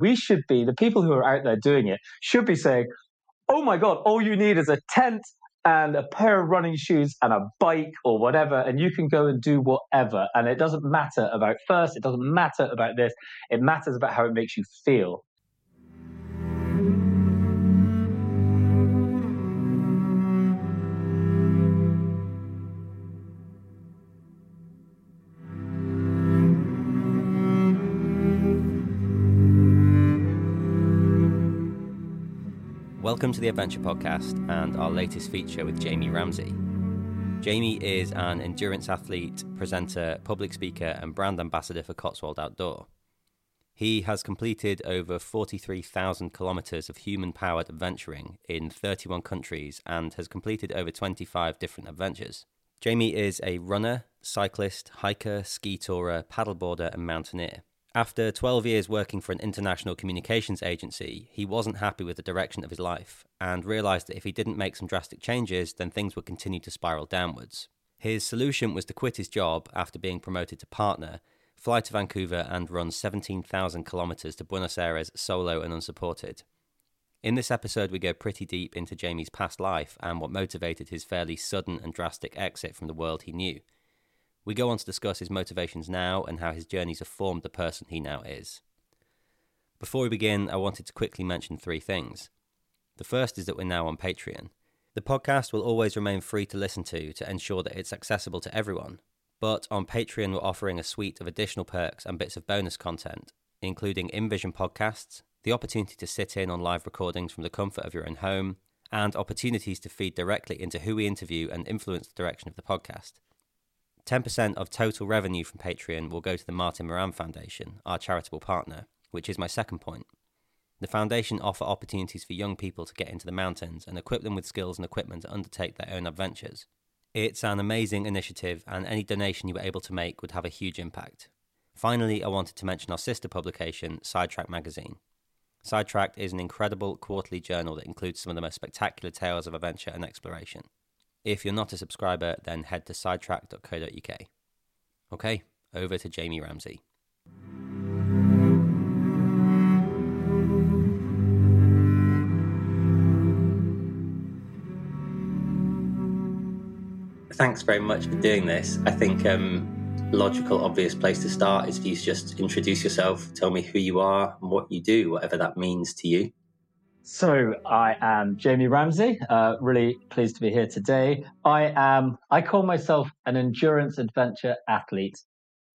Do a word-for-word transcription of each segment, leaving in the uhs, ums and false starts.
we should be, the people who are out there doing it, should be saying, oh my God, all you need is a tent and a pair of running shoes and a bike or whatever, and you can go and do whatever. And it doesn't matter about first, it doesn't matter about this, it matters about how it makes you feel. Welcome to The Adventure Podcast and our latest feature with Jamie Ramsay. Jamie is an endurance athlete, presenter, public speaker and brand ambassador for Cotswold Outdoor. He has completed over forty-three thousand kilometres of human-powered adventuring in thirty-one countries and has completed over twenty-five different adventures. Jamie is a runner, cyclist, hiker, ski tourer, paddleboarder and mountaineer. After twelve years working for an international communications agency, he wasn't happy with the direction of his life and realised that if he didn't make some drastic changes, then things would continue to spiral downwards. His solution was to quit his job after being promoted to partner, fly to Vancouver and run seventeen thousand kilometres to Buenos Aires solo and unsupported. In this episode, we go pretty deep into Jamie's past life and what motivated his fairly sudden and drastic exit from the world he knew. We go on to discuss his motivations now and how his journeys have formed the person he now is. Before we begin, I wanted to quickly mention three things. The first is that we're now on Patreon. The podcast will always remain free to listen to to ensure that it's accessible to everyone. But on Patreon, we're offering a suite of additional perks and bits of bonus content, including InVision podcasts, the opportunity to sit in on live recordings from the comfort of your own home, and opportunities to feed directly into who we interview and influence the direction of the podcast. ten percent of total revenue from Patreon will go to the Martin Moran Foundation, our charitable partner, which is my second point. The foundation offer opportunities for young people to get into the mountains and equip them with skills and equipment to undertake their own adventures. It's an amazing initiative, and any donation you were able to make would have a huge impact. Finally, I wanted to mention our sister publication, Sidetrack Magazine. Sidetrack is an incredible quarterly journal that includes some of the most spectacular tales of adventure and exploration. If you're not a subscriber, then head to sidetrack dot co dot U K. Okay, over to Jamie Ramsay. Thanks very much for doing this. I think um, logical, obvious place to start is if you just introduce yourself, tell me who you are and what you do, whatever that means to you. So I am Jamie Ramsay, uh, really pleased to be here today. I am, I call myself an endurance adventure athlete.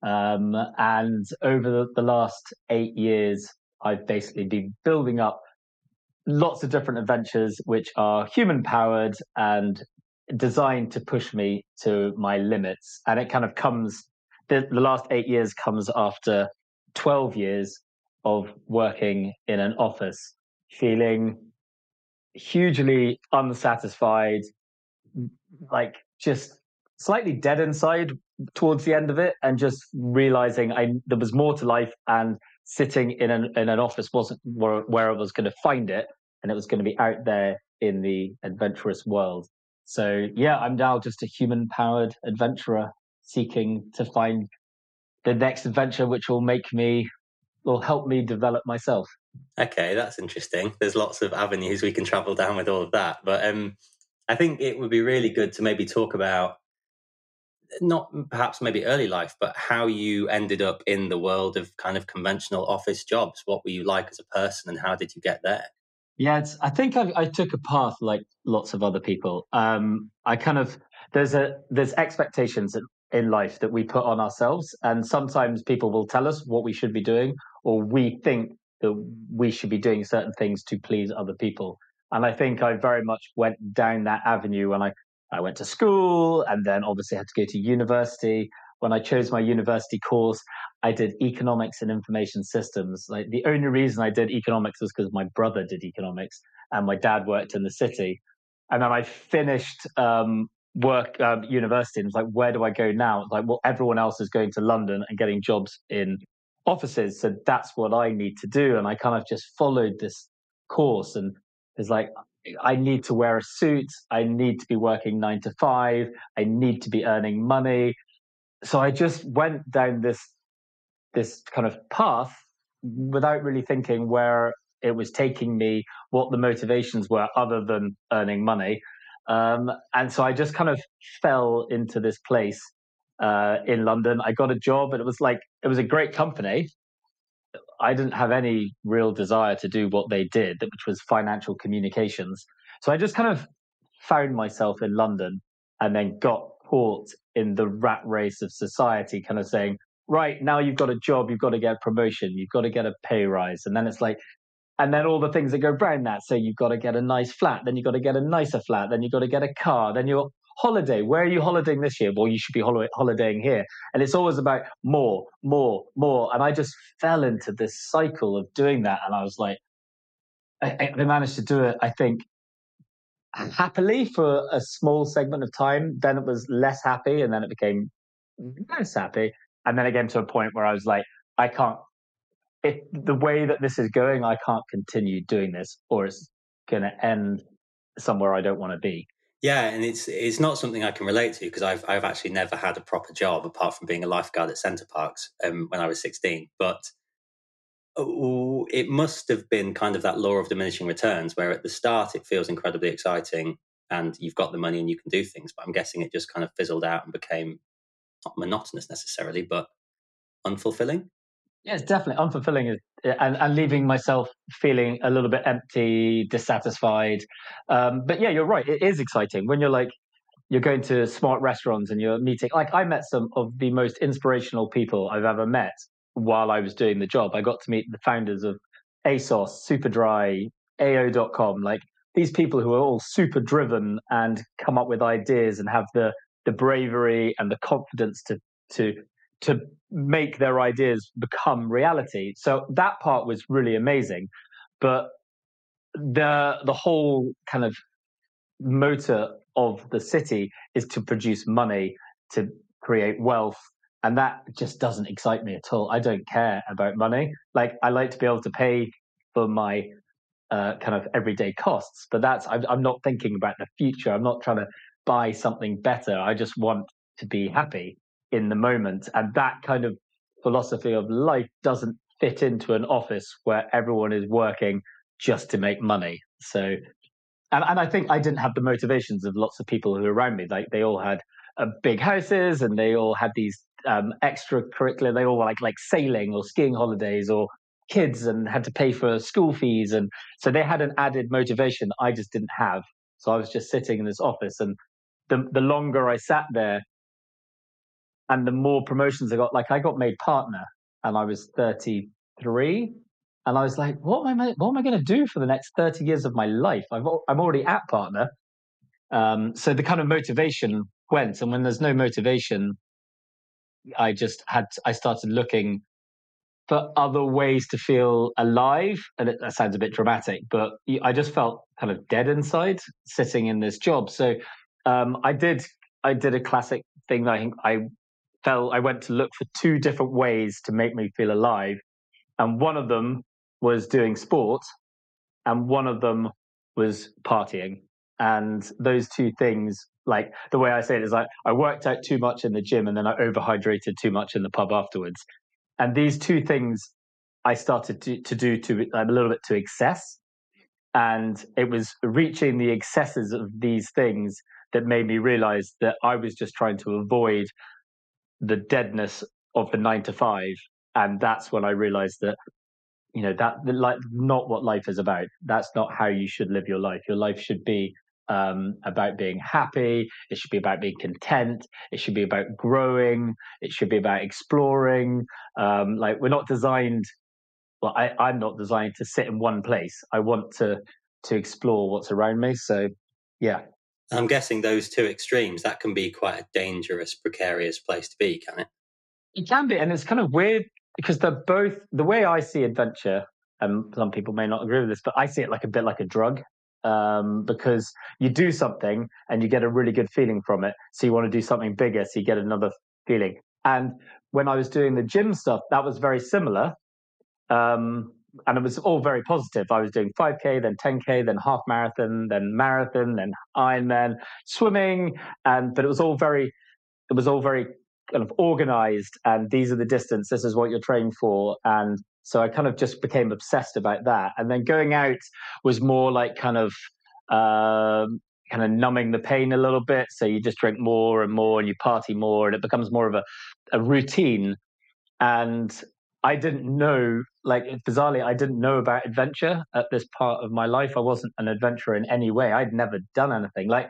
Um, and over the, the last eight years, I've basically been building up lots of different adventures, which are human powered and designed to push me to my limits. And it kind of comes, the, the last eight years comes after twelve years of working in an office, feeling hugely unsatisfied, like just slightly dead inside towards the end of it, and just realizing I there was more to life, and sitting in an in an office wasn't where, where I was going to find it, and it was going to be out there in the adventurous world. So yeah, I'm now just a human-powered adventurer seeking to find the next adventure, which will make me, will help me develop myself. Okay, that's interesting. There's lots of avenues we can travel down with all of that. But um, I think it would be really good to maybe talk about, not perhaps maybe early life, but how you ended up in the world of kind of conventional office jobs. What were you like as a person and how did you get there? Yeah, it's, I think I, I took a path like lots of other people. Um, I kind of, there's a there's expectations in life that we put on ourselves. And sometimes people will tell us what we should be doing, or we think that we should be doing certain things to please other people. And I think I very much went down that avenue when I, I went to school, and then obviously had to go to university. When I chose my university course, I did economics and information systems. Like, the only reason I did economics was because my brother did economics and my dad worked in the city. And then I finished um, work uh, university and was like, where do I go now? It's like, well, everyone else is going to London and getting jobs in offices, so that's what I need to do. And I kind of just followed this course, and it's like, I need to wear a suit, I need to be working nine to five, I need to be earning money. So I just went down this this kind of path without really thinking where it was taking me, what the motivations were other than earning money. Um, and so I just kind of fell into this place uh, in London. I got a job, and it was like, it was a great company. I didn't have any real desire to do what they did, which was financial communications. So I just kind of found myself in London and then got caught in the rat race of society, kind of saying, right, now you've got a job, you've got to get a promotion, you've got to get a pay rise. And then it's like, and then all the things that go around that. So you've got to get a nice flat, then you've got to get a nicer flat, then you've got to get a car, then you're holiday. Where are you holidaying this year? Well, you should be hol- holidaying here. And it's always about more, more, more. And I just fell into this cycle of doing that. And I was like, I, I managed to do it, I think, happily for a small segment of time. Then it was less happy, and then it became less happy. And then it came to a point where I was like, I can't, if the way that this is going, I can't continue doing this, or it's going to end somewhere I don't want to be. Yeah, and it's it's not something I can relate to, because I've I've actually never had a proper job apart from being a lifeguard at Centre Parks um, when I was sixteen. But oh, it must have been kind of that law of diminishing returns, where at the start it feels incredibly exciting and you've got the money and you can do things. But I'm guessing it just kind of fizzled out and became not monotonous necessarily, but unfulfilling. Yeah, it's definitely unfulfilling, and, and leaving myself feeling a little bit empty, dissatisfied. Um, but yeah, you're right. It is exciting when you're like, you're going to smart restaurants and you're meeting. Like, I met some of the most inspirational people I've ever met while I was doing the job. I got to meet the founders of ASOS, Superdry, A O dot com. Like, these people who are all super driven and come up with ideas and have the the bravery and the confidence to to. to make their ideas become reality. So that part was really amazing. But the the whole kind of motor of the city is to produce money, to create wealth. And that just doesn't excite me at all. I don't care about money. Like, I like to be able to pay for my uh, kind of everyday costs, but that's, I'm, I'm not thinking about the future. I'm not trying to buy something better. I just want to be happy in the moment. And that kind of philosophy of life doesn't fit into an office where everyone is working just to make money. So, and, and I think I didn't have the motivations of lots of people who were around me. Like, they all had uh, big houses, and they all had these um, extracurricular, they all were like, like sailing or skiing holidays or kids, and had to pay for school fees. And so they had an added motivation I just didn't have. So I was just sitting in this office, and the, the longer I sat there, and the more promotions I got, like, I got made partner and I was thirty-three, and I was like, what am I, what am I going to do for the next thirty years of my life? I've, I'm already at partner. Um, so the kind of motivation went, and when there's no motivation, I just had, I started looking for other ways to feel alive. And it, that sounds a bit dramatic, but I just felt kind of dead inside sitting in this job. So um, I did, I did a classic thing that I think I, Fell, I went to look for two different ways to make me feel alive. And one of them was doing sport, and one of them was partying. And those two things, like, the way I say it is, like, I worked out too much in the gym, and then I overhydrated too much in the pub afterwards. And these two things I started to, to do to a little bit to excess. And it was reaching the excesses of these things that made me realize that I was just trying to avoid the deadness of the nine to five. And that's when I realized that, you know, that like not what life is about. That's not how you should live your life. Your life should be um, about being happy. It should be about being content. It should be about growing. It should be about exploring. Um, like, we're not designed, well, I, I'm not designed to sit in one place. I want to, to explore what's around me. So yeah. I'm guessing those two extremes, that can be quite a dangerous, precarious place to be, can it? It can be. And it's kind of weird, because they're both, the way I see adventure, and some people may not agree with this, but I see it like a bit like a drug, um, because you do something and you get a really good feeling from it. So you want to do something bigger, so you get another feeling. And when I was doing the gym stuff, that was very similar. Um, and it was all very positive. I was doing five K, then ten K, then half marathon, then marathon, then Ironman, swimming, and but it was all very, it was all very kind of organized. And these are the distance. This is what you're trained for. And So I kind of just became obsessed about that. And then going out was more like kind of um, kind of numbing the pain a little bit. So you just drink more and more and you party more and it becomes more of a, a routine. And I didn't know, like bizarrely, I didn't know about adventure at this part of my life. I wasn't an adventurer in any way. I'd never done anything. Like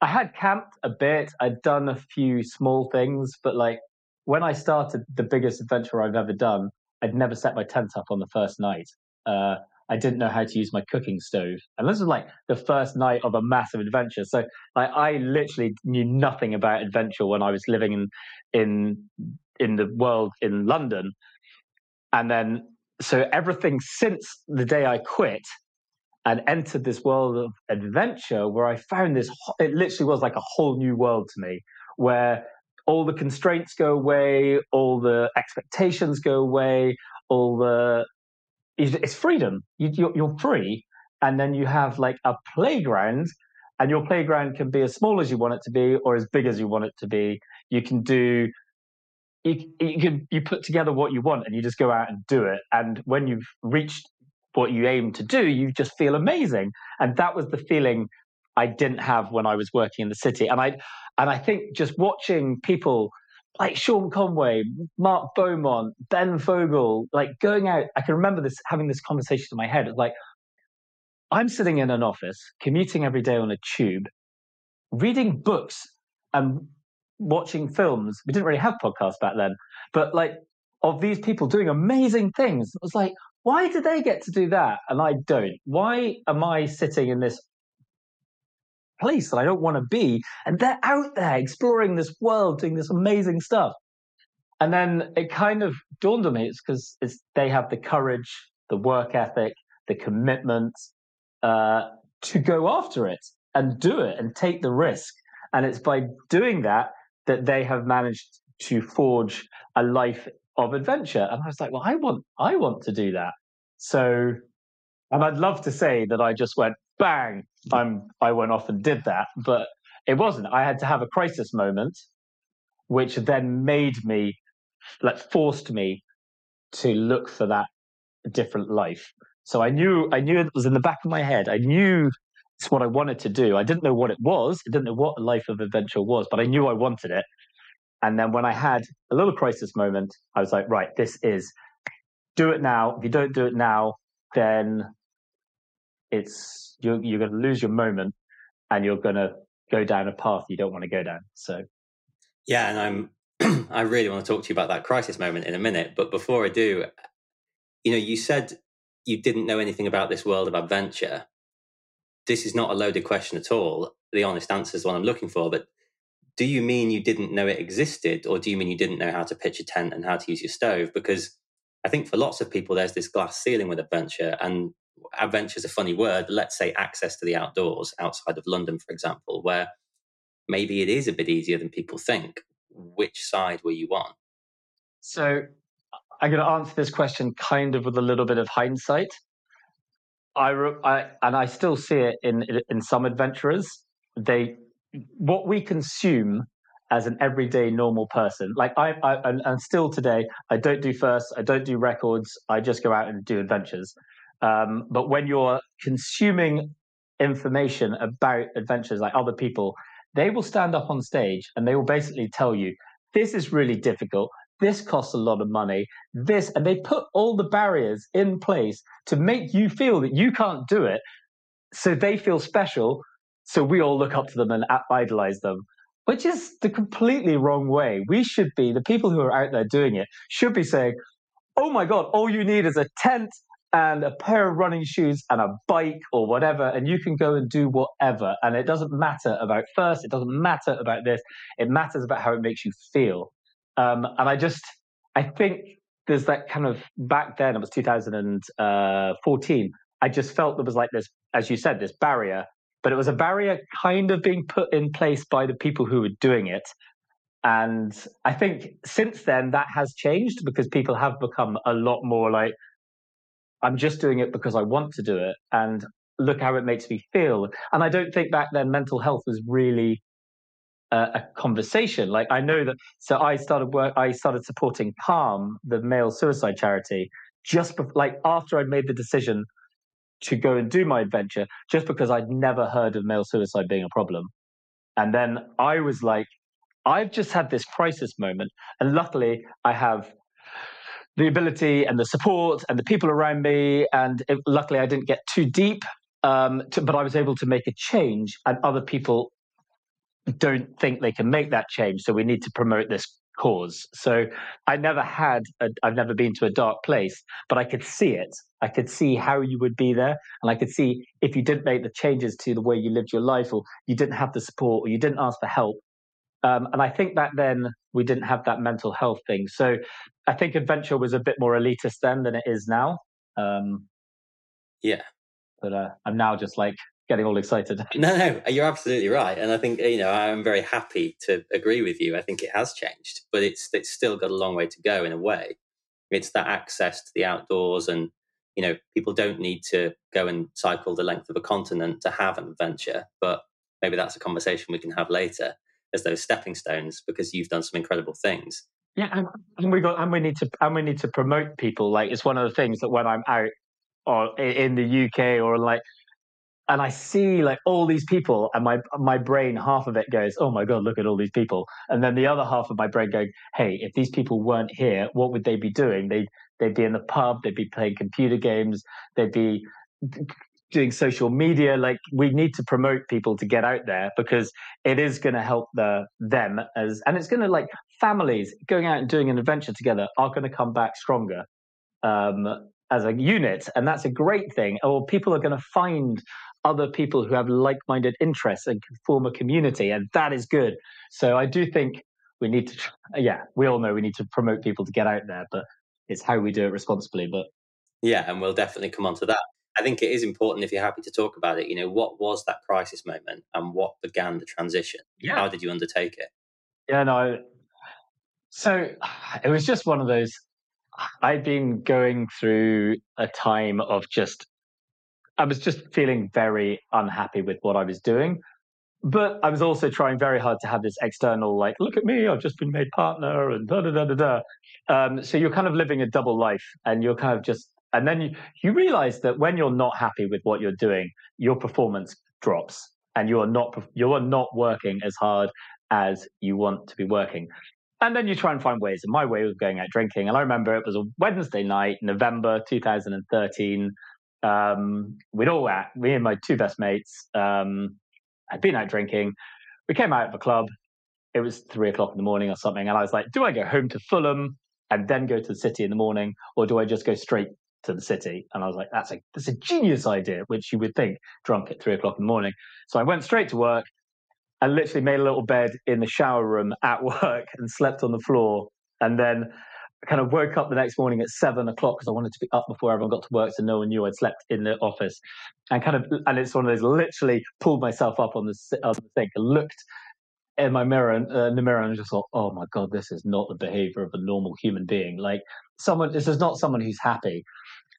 I had camped a bit. I'd done a few small things, but like when I started the biggest adventure I've ever done, I'd never set my tent up on the first night. Uh, I didn't know how to use my cooking stove. And this was like the first night of a massive adventure. So like, I literally knew nothing about adventure when I was living in, in, in the world in London. And then, so everything since the day I quit and entered this world of adventure where I found this, it literally was like a whole new world to me where all the constraints go away, all the expectations go away, all the, it's freedom. You, you're free. And then you have like a playground, and your playground can be as small as you want it to be or as big as you want it to be. You can do, you, you can, you put together what you want and you just go out and do it. And when you've reached what you aim to do, you just feel amazing. And that was the feeling I didn't have when I was working in the city. And I, and I think just watching people like Sean Conway, Mark Beaumont, Ben Fogle, like going out, I can remember this, having this conversation in my head. It's like, I'm sitting in an office, commuting every day on a tube, reading books and watching films. We didn't really have podcasts back then, but like of these people doing amazing things. It was like, why do they get to do that? And I don't. Why am I sitting in this place that I don't want to be, and they're out there exploring this world, doing this amazing stuff? And then it kind of dawned on me, it's because it's, they have the courage, the work ethic, the commitment uh, to go after it and do it and take the risk. And it's by doing that that they have managed to forge a life of adventure. And I was like, well, I want, I want to do that. So, and I'd love to say that I just went, bang, I'm, I went off and did that, but it wasn't. I had to have a crisis moment, which then made me, like forced me to look for that different life. So I knew, I knew it was in the back of my head. I knew it's what I wanted to do. I didn't know what it was. I didn't know what a life of adventure was, but I knew I wanted it. And then when I had a little crisis moment, I was like, right, this is, do it now. If you don't do it now, then it's, you're, you're going to lose your moment and you're going to go down a path you don't want to go down. So, yeah. And I'm, I really want to talk to you about that crisis moment in a minute, but before I do, you know, you said you didn't know anything about this world of adventure. This is not a loaded question at all. The honest answer is what I'm looking for, but do you mean you didn't know it existed, or do you mean you didn't know how to pitch a tent and how to use your stove? Because I think for lots of people, there's this glass ceiling with adventure, and adventure is a funny word, but let's say access to the outdoors outside of London, for example, where maybe it is a bit easier than people think. Which side were you on? So I'm going to answer this question kind of with a little bit of hindsight. I, re- I and I still see it in in some adventurers. They, what we consume as an everyday normal person, like I, I and, and still today, I don't do firsts, I don't do records, I just go out and do adventures. Um, but when you're consuming information about adventures, like other people, they will stand up on stage and they will basically tell you, this is really difficult, this costs a lot of money, this, and they put all the barriers in place to make you feel that you can't do it. So they feel special. So we all look up to them and idolize them, which is the completely wrong way. We should be, the people who are out there doing it should be saying, oh my God, all you need is a tent and a pair of running shoes and a bike or whatever, and you can go and do whatever. And it doesn't matter about first, it doesn't matter about this, it matters about how it makes you feel. Um, and I just, I think there's that kind of, back then, it was two thousand fourteen, I just felt there was like this, as you said, this barrier, but it was a barrier kind of being put in place by the people who were doing it. And I think since then that has changed because people have become a lot more like, I'm just doing it because I want to do it and look how it makes me feel. And I don't think back then mental health was really a, a conversation. Like I know that, so I started work, I started supporting Calm, the male suicide charity, just be- like after I'd made the decision to go and do my adventure, just because I'd never heard of male suicide being a problem. And then I was like, I've just had this crisis moment. And luckily I have the ability and the support and the people around me. And it, luckily I didn't get too deep, um, to, but I was able to make a change, and other people don't think they can make that change. So we need to promote this cause. So I never had, a, I've never been to a dark place, but I could see it. I could see how you would be there. And I could see if you didn't make the changes to the way you lived your life, or you didn't have the support, or you didn't ask for help. Um, and I think back then we didn't have that mental health thing. So I think adventure was a bit more elitist then than it is now. Um, yeah. But uh, I'm now just like getting all excited. No, no, you're absolutely right. And I think, you know, I'm very happy to agree with you. I think it has changed, but it's it's still got a long way to go in a way. It's that access to the outdoors, and, you know, people don't need to go and cycle the length of a continent to have an adventure, but maybe that's a conversation we can have later. As those stepping stones, because you've done some incredible things. Yeah, and, and we got, and we need to, and we need to promote people. Like, it's one of the things that when I'm out or in the U K or like, and I see like all these people, and my my brain, half of it goes, "Oh my God, look at all these people," and then the other half of my brain going, "Hey, if these people weren't here, what would they be doing? They they'd be in the pub, they'd be playing computer games, they'd be doing social media." Like, we need to promote people to get out there, because it is going to help the them as, and it's going to, like, families going out and doing an adventure together are going to come back stronger um, as a unit. And that's a great thing. Or people are going to find other people who have like-minded interests and can form a community. And that is good. So I do think we need to, yeah, we all know we need to promote people to get out there, but it's how we do it responsibly. But yeah, and we'll definitely come on to that. I think it is important, if you're happy to talk about it, you know, what was that crisis moment and what began the transition? Yeah. How did you undertake it? Yeah, no. So it was just one of those, I'd been going through a time of just, I was just feeling very unhappy with what I was doing. But I was also trying very hard to have this external, like, look at me, I've just been made partner and da da da da da. Um, so you're kind of living a double life, and you're kind of just, and then you, you realize that when you're not happy with what you're doing, your performance drops, and you are not you are not working as hard as you want to be working. And then you try and find ways. And my way was going out drinking. And I remember it was a Wednesday night, November two thousand thirteen. Um, we'd all out, me and my two best mates, um, had been out drinking. We came out of a club. It was three o'clock in the morning or something. And I was like, do I go home to Fulham and then go to the city in the morning? Or do I just go straight to the city? And I was like, that's a that's a genius idea, which you would think drunk at three o'clock in the morning. So I went straight to work and literally made a little bed in the shower room at work and slept on the floor, and then kind of woke up the next morning at seven o'clock because I wanted to be up before everyone got to work so no one knew I'd slept in the office. And kind of, and it's one of those, literally pulled myself up on the, on the thing and looked in my mirror, uh, in the mirror, and just thought, oh my God, this is not the behavior of a normal human being. Like, someone, this is not someone who's happy.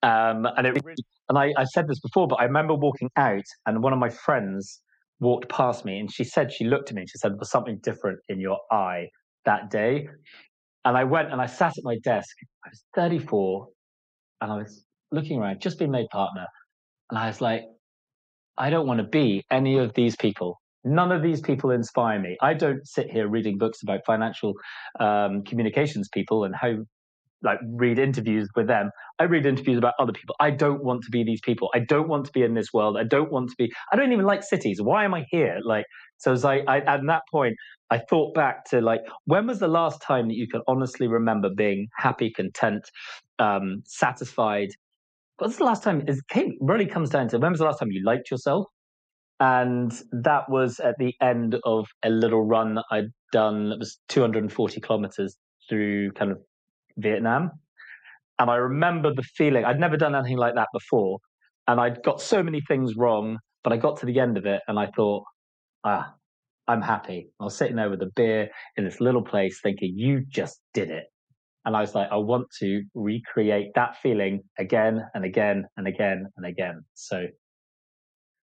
Um, and it really, and I, I said this before, but I remember walking out, and one of my friends walked past me, and she said, she looked at me and she said, there was something different in your eye that day. And I went and I sat at my desk. I was thirty-four, and I was looking around, just been made partner. And I was like, I don't want to be any of these people. None of these people inspire me. I don't sit here reading books about financial um, communications people and how, like, read interviews with them. I read interviews about other people. I don't want to be these people. I don't want to be in this world. I don't want to be, I don't even like cities. Why am I here? Like, so as I, I, at that point, I thought back to, like, when was the last time that you can honestly remember being happy, content, um, satisfied? What's the last time? It came, really comes down to, when was the last time you liked yourself? And that was at the end of a little run I'd done. It was two hundred forty kilometers through kind of Vietnam. And I remember the feeling, I'd never done anything like that before. And I'd got so many things wrong, but I got to the end of it and I thought, ah, I'm happy. I was sitting there with a beer in this little place thinking, you just did it. And I was like, I want to recreate that feeling again and again and again and again. So.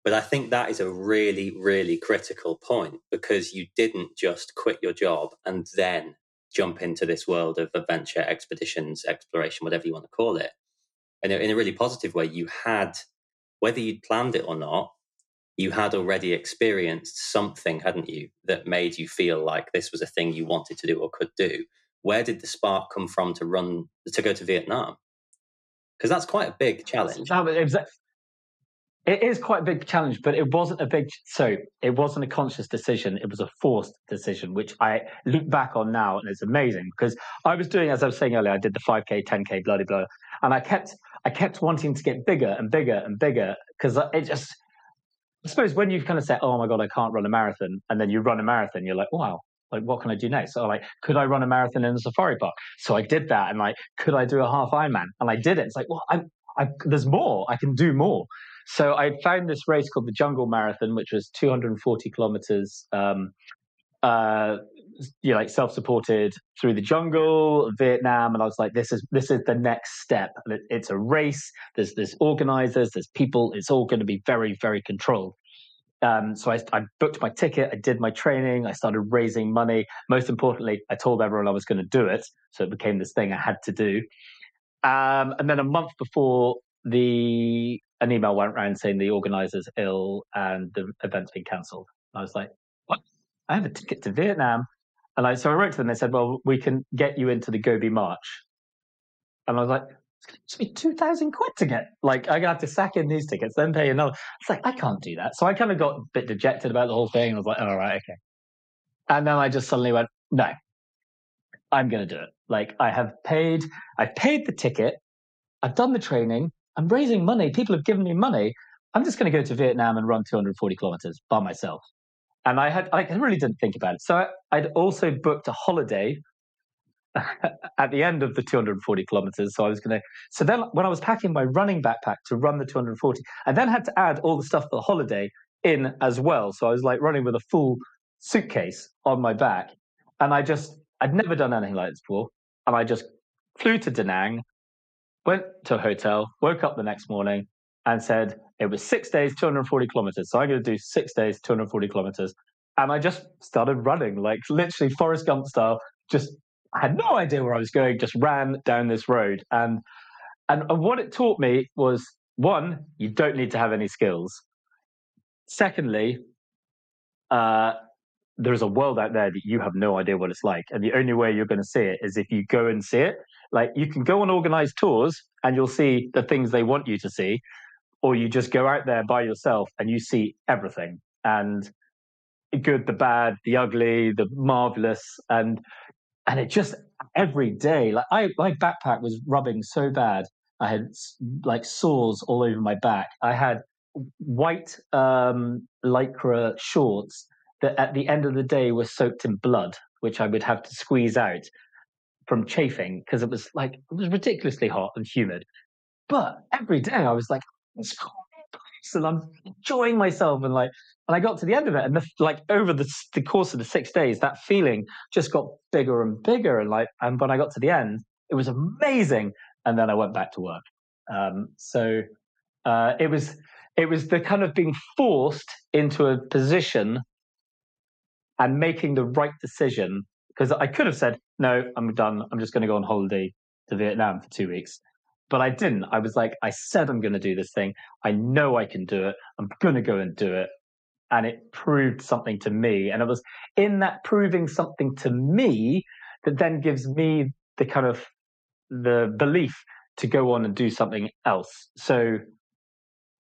But I think that is a really, really critical point, because you didn't just quit your job and then jump into this world of adventure, expeditions, exploration, whatever you want to call it. and in a really positive way, you had, whether you'd planned it or not, you had already experienced something, hadn't you, that made you feel like this was a thing you wanted to do or could do. Where did the spark come from to run, to go to Vietnam? Because that's quite a big challenge. That was, it, was, it is quite a big challenge, but it wasn't a big, so it wasn't a conscious decision. It was a forced decision, which I look back on now, and it's amazing because I was doing, as I was saying earlier, I did the five K, ten K, bloody blah, blah, and I kept, I kept wanting to get bigger and bigger and bigger because it just, I suppose when you kind of say, oh my God, I can't run a marathon, and then you run a marathon, you're like, wow, like what can I do next? So like, could I run a marathon in a safari park? So I did that. And like, could I do a half Ironman? And I did it. It's like, well, I, I, there's more, I can do more. So I found this race called the Jungle Marathon, which was two hundred forty kilometers, um, uh, you know, like self-supported through the jungle of Vietnam. And I was like, this is, this is the next step. And it, it's a race. There's, there's organizers, there's people, it's all going to be very, very controlled. Um, so I, I booked my ticket. I did my training. I started raising money. Most importantly, I told everyone I was going to do it. So it became this thing I had to do. Um, and then a month before the, an email went around saying the organizer's ill and the event's been canceled. And I was like, what? I have a ticket to Vietnam. And I, so I wrote to them, they said, well, we can get you into the Gobi March. And I was like, it's going to cost me two thousand quid to get, like, I have to sack in these tickets, then pay another. It's like, I can't do that. So I kind of got a bit dejected about the whole thing. And I was like, all right, okay. And then I just suddenly went, no, I'm going to do it. Like, I have paid, I paid the ticket. I've done the training. I'm raising money. People have given me money. I'm just going to go to Vietnam and run two hundred forty kilometers by myself. And I had, I really didn't think about it. So I, I'd also booked a holiday at the end of the two hundred forty kilometers. So I was going to, so then when I was packing my running backpack to run the two hundred forty, I then had to add all the stuff for the holiday in as well. So I was like running with a full suitcase on my back. And I just, I'd never done anything like this before. And I just flew to Da Nang, went to a hotel, woke up the next morning and said, it was six days, two hundred forty kilometers. So I'm going to do six days, two hundred forty kilometers. And I just started running, like literally Forrest Gump style. Just, I had no idea where I was going, just ran down this road. And, and and what it taught me was, one, you don't need to have any skills. Secondly, uh, there is a world out there that you have no idea what it's like. And the only way you're going to see it is if you go and see it. Like, you can go on organized tours and you'll see the things they want you to see, or you just go out there by yourself and you see everything, and the good, the bad, the ugly, the marvelous. And and it just, every day, like I, my backpack was rubbing so bad. I had like sores all over my back. I had white um, Lycra shorts that at the end of the day were soaked in blood, which I would have to squeeze out from chafing, because it was like, it was ridiculously hot and humid. But every day I was like, and I'm enjoying myself. And like, and I got to the end of it, and the, like over the, the course of the six days, that feeling just got bigger and bigger. And like, and when I got to the end, it was amazing. And then I went back to work. Um, so uh, it was, it was the kind of being forced into a position and making the right decision. Because I could have said, no, I'm done. I'm just going to go on holiday to Vietnam for two weeks. But I didn't. I was like, I said I'm going to do this thing. I know I can do it. I'm going to go and do it. And it proved something to me. And it was in that proving something to me that then gives me the kind of the belief to go on and do something else. So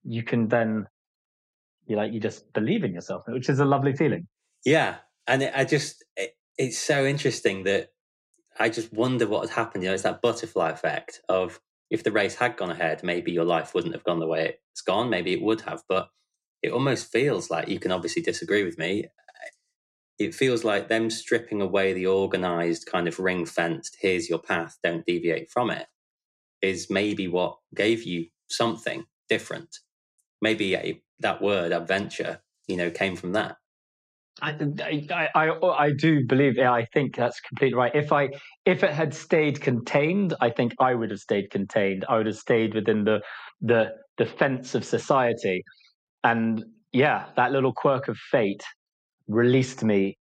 you can then, you like, you just believe in yourself, which is a lovely feeling. Yeah. And it, I just... It... It's so interesting that I just wonder what had happened. You know, it's that butterfly effect of, if the race had gone ahead, maybe your life wouldn't have gone the way it's gone. Maybe it would have, but it almost feels like, you can obviously disagree with me, it feels like them stripping away the organised kind of ring fenced, here's your path, don't deviate from it, is maybe what gave you something different. Maybe a, that word, adventure, you know, came from that. I, I I I do believe, yeah, I think that's completely right. If I if it had stayed contained, I think I would have stayed contained. I would have stayed within the the the fence of society. And yeah, that little quirk of fate released me.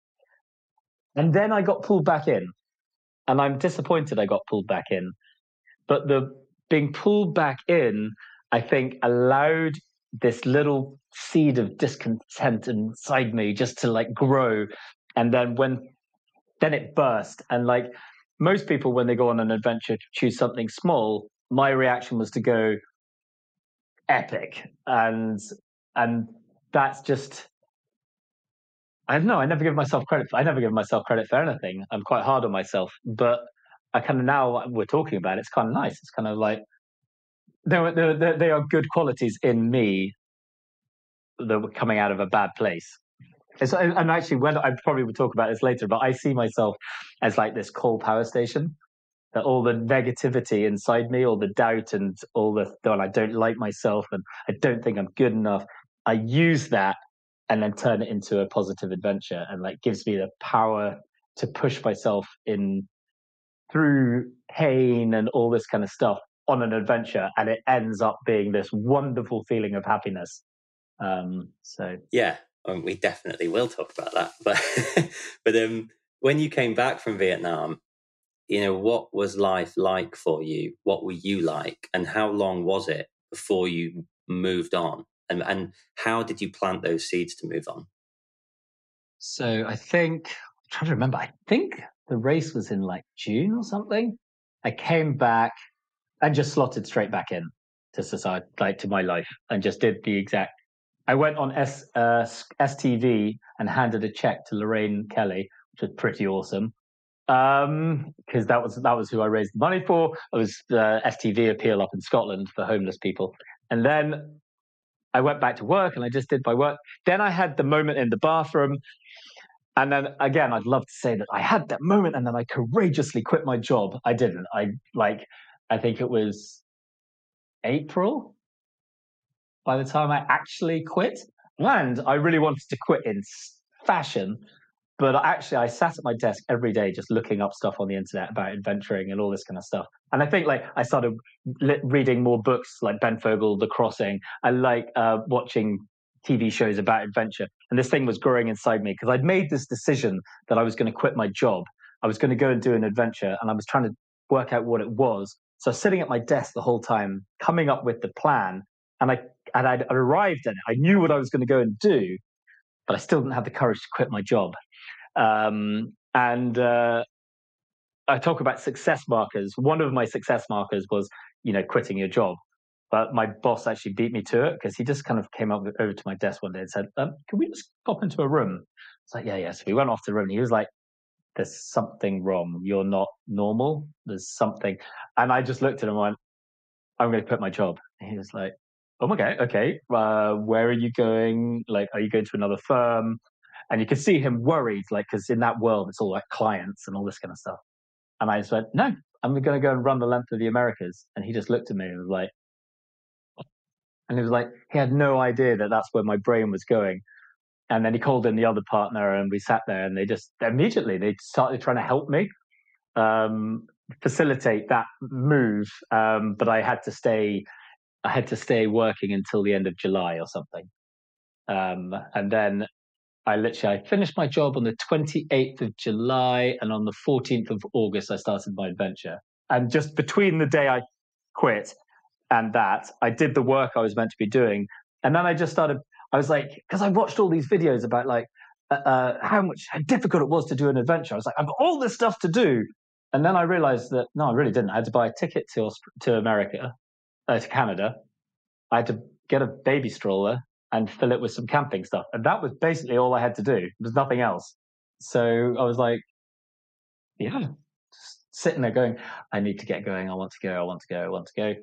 And then I got pulled back in. And I'm disappointed I got pulled back in. But the being pulled back in, I think, allowed this little seed of discontent inside me just to like grow. And then when, then it burst. And like most people, when they go on an adventure to choose something small, my reaction was to go epic. And, and that's just, I don't know. I never give myself credit. For, I never give myself credit for anything. I'm quite hard on myself, but I kind of, now we're talking about it, it's kind of nice. It's kind of like, there, there, there are good qualities in me that were coming out of a bad place. It's, and actually, when I probably will talk about this later, but I see myself as like this coal power station, that all the negativity inside me, all the doubt and all the, and I don't like myself and I don't think I'm good enough, I use that and then turn it into a positive adventure, and like gives me the power to push myself in through pain and all this kind of stuff on an adventure, and it ends up being this wonderful feeling of happiness. Um, so yeah, I mean, we definitely will talk about that. But but um, when you came back from Vietnam, you know, what was life like for you? What were you like, and how long was it before you moved on? And and how did you plant those seeds to move on? So I think, I'm trying to remember, I think the race was in like June or something. I came back and just slotted straight back in to society, like to my life, and just did the exact. I went on S, uh, S T V and handed a check to Lorraine Kelly, which was pretty awesome, because um, that was that was who I raised the money for. It was the S T V appeal up in Scotland for homeless people, and then I went back to work and I just did my work. Then I had the moment in the bathroom. And then again, I'd love to say that I had that moment and then I courageously quit my job. I didn't. I like, I think it was April by the time I actually quit. And I really wanted to quit in fashion, but actually I sat at my desk every day just looking up stuff on the internet about adventuring and all this kind of stuff. And I think like I started li- reading more books like Ben Fogle, The Crossing. I like uh, watching T V shows about adventure. And this thing was growing inside me because I'd made this decision that I was going to quit my job. I was going to go and do an adventure, and I was trying to work out what it was. So I was sitting at my desk the whole time, coming up with the plan. And I and I'd arrived at it. I knew what I was going to go and do, but I still didn't have the courage to quit my job. Um, and uh, I talk about success markers. One of my success markers was, you know, quitting your job. But my boss actually beat me to it because he just kind of came up with, over to my desk one day and said, um, can we just pop into a room? It's like, yeah, yeah. So we went off to the room. And he was like, there's something wrong. You're not normal. There's something. And I just looked at him and went, I'm going to quit my job. And he was like, oh my God, okay. Uh, where are you going? Like, are you going to another firm? And you could see him worried, like, because in that world, it's all like clients and all this kind of stuff. And I just went, no, I'm going to go and run the length of the Americas. And he just looked at me and was like, and it was like, he had no idea that that's where my brain was going. And then he called in the other partner and we sat there and they just immediately, they started trying to help me um, facilitate that move. Um, but I had to stay, I had to stay working until the end of July or something. Um, and then I literally, I finished my job on the twenty-eighth of July, and on the fourteenth of August, I started my adventure. And just between the day I quit and that, I did the work I was meant to be doing. And then I just started, I was like, because I watched all these videos about like uh, uh, how much, how difficult it was to do an adventure. I was like, I've got all this stuff to do. And then I realized that, no, I really didn't. I had to buy a ticket to to America, uh, to Canada. I had to get a baby stroller and fill it with some camping stuff. And that was basically all I had to do. There was nothing else. So I was like, yeah, just sitting there going, I need to get going. I want to go, I want to go, I want to go.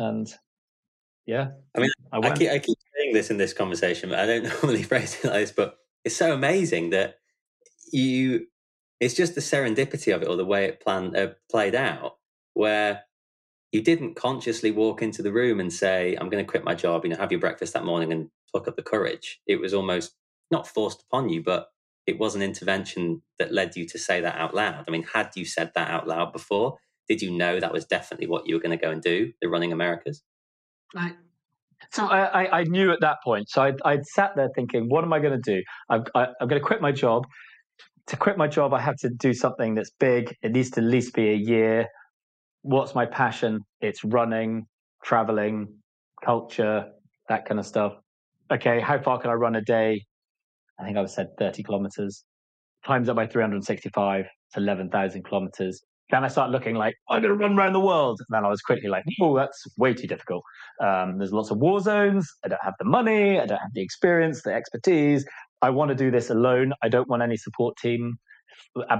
And yeah, I mean, I, I, keep, I keep saying this in this conversation, but I don't normally phrase it like this, but it's so amazing that you, it's just the serendipity of it, or the way it planned, uh, played out, where you didn't consciously walk into the room and say, I'm going to quit my job, you know, have your breakfast that morning and pluck up the courage. It was almost not forced upon you, but it was an intervention that led you to say that out loud. I mean, had you said that out loud before, did you know that was definitely what you were going to go and do, the Running Americas? I, so I, I, I knew at that point. So I, I'd sat there thinking, what am I going to do? I've, I, I'm going to quit my job. To quit my job, I have to do something that's big. It needs to at least be a year. what's my passion? It's running, traveling, culture, that kind of stuff. Okay, how far can I run a day? I think I said thirty kilometers. Times up by three hundred sixty-five, it's eleven thousand kilometers. Then I start looking like, I'm going to run around the world. And then I was quickly like, oh, that's way too difficult. Um, there's lots of war zones. I don't have the money. I don't have the experience, the expertise. I want to do this alone. I don't want any support team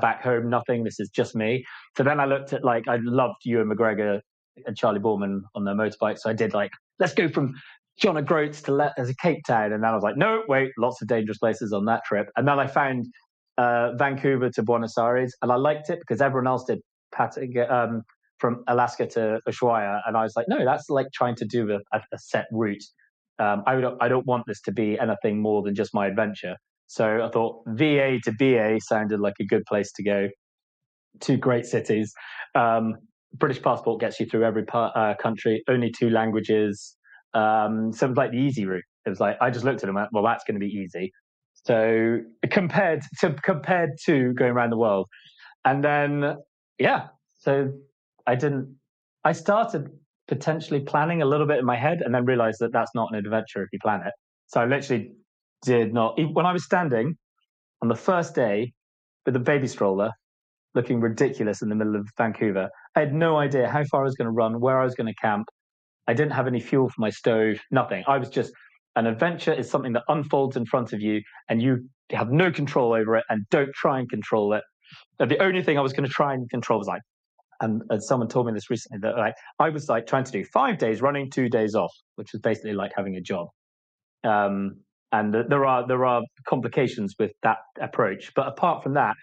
back home, nothing. This is just me. So then I looked at, like, I loved Ewan McGregor and Charlie Borman on their motorbike. So I did like, let's go from John O'Groats to Le- as a Cape Town. And then I was like, no, wait, lots of dangerous places on that trip. And then I found uh, Vancouver to Buenos Aires. And I liked it because everyone else did Patagonia, um, from Alaska to Ushuaia. And I was like, no, that's like trying to do a, a set route. Um, I, would, I don't want this to be anything more than just my adventure. So I thought V A to B A sounded like a good place to go. Two great cities. Um, British passport gets you through every part, uh, country, only two languages. Um, so it was like the easy route. It was like, I just looked at them and went, well, that's going to be easy. So compared to, compared to going around the world. And then, yeah, so I didn't, I started potentially planning a little bit in my head and then realized that that's not an adventure if you plan it. So I literally did not, when I was standing on the first day with a baby stroller, looking ridiculous in the middle of Vancouver, I had no idea how far I was going to run, where I was going to camp. I didn't have any fuel for my stove, nothing. I was just, an adventure is something that unfolds in front of you and you have no control over it and don't try and control it. But the only thing I was going to try and control was like, and, and someone told me this recently, that like, I was like trying to do five days running, two days off, which was basically like having a job. Um, and th- there are there are complications with that approach. But apart from that,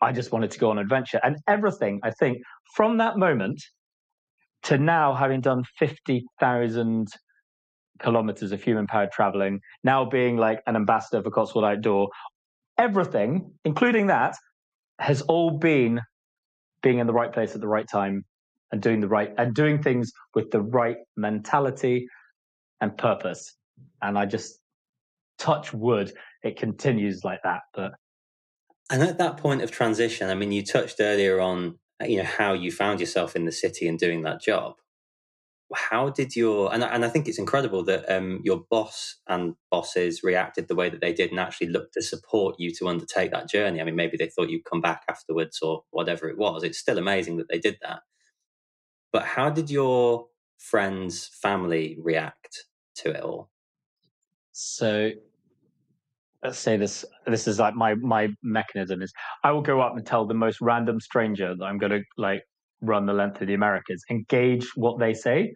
I just wanted to go on adventure. And everything, I think, from that moment to now, having done fifty thousand kilometers of human-powered traveling, now being like an ambassador for Cotswold Outdoor, everything, including that, has all been being in the right place at the right time and doing the right and doing things with the right mentality and purpose. And I just, touch wood, it continues like that. But and at that point of transition, I mean, you touched earlier on, you know, how you found yourself in the city and doing that job. How did your, and, and I think it's incredible that um, your boss and bosses reacted the way that they did and actually looked to support you to undertake that journey. I mean, maybe they thought you'd come back afterwards or whatever it was. It's still amazing that they did that. But how did your friends, family react to it all? So let's say this, this is like my, my mechanism is I will go up and tell the most random stranger that I'm going to like run the length of the Americas, engage what they say.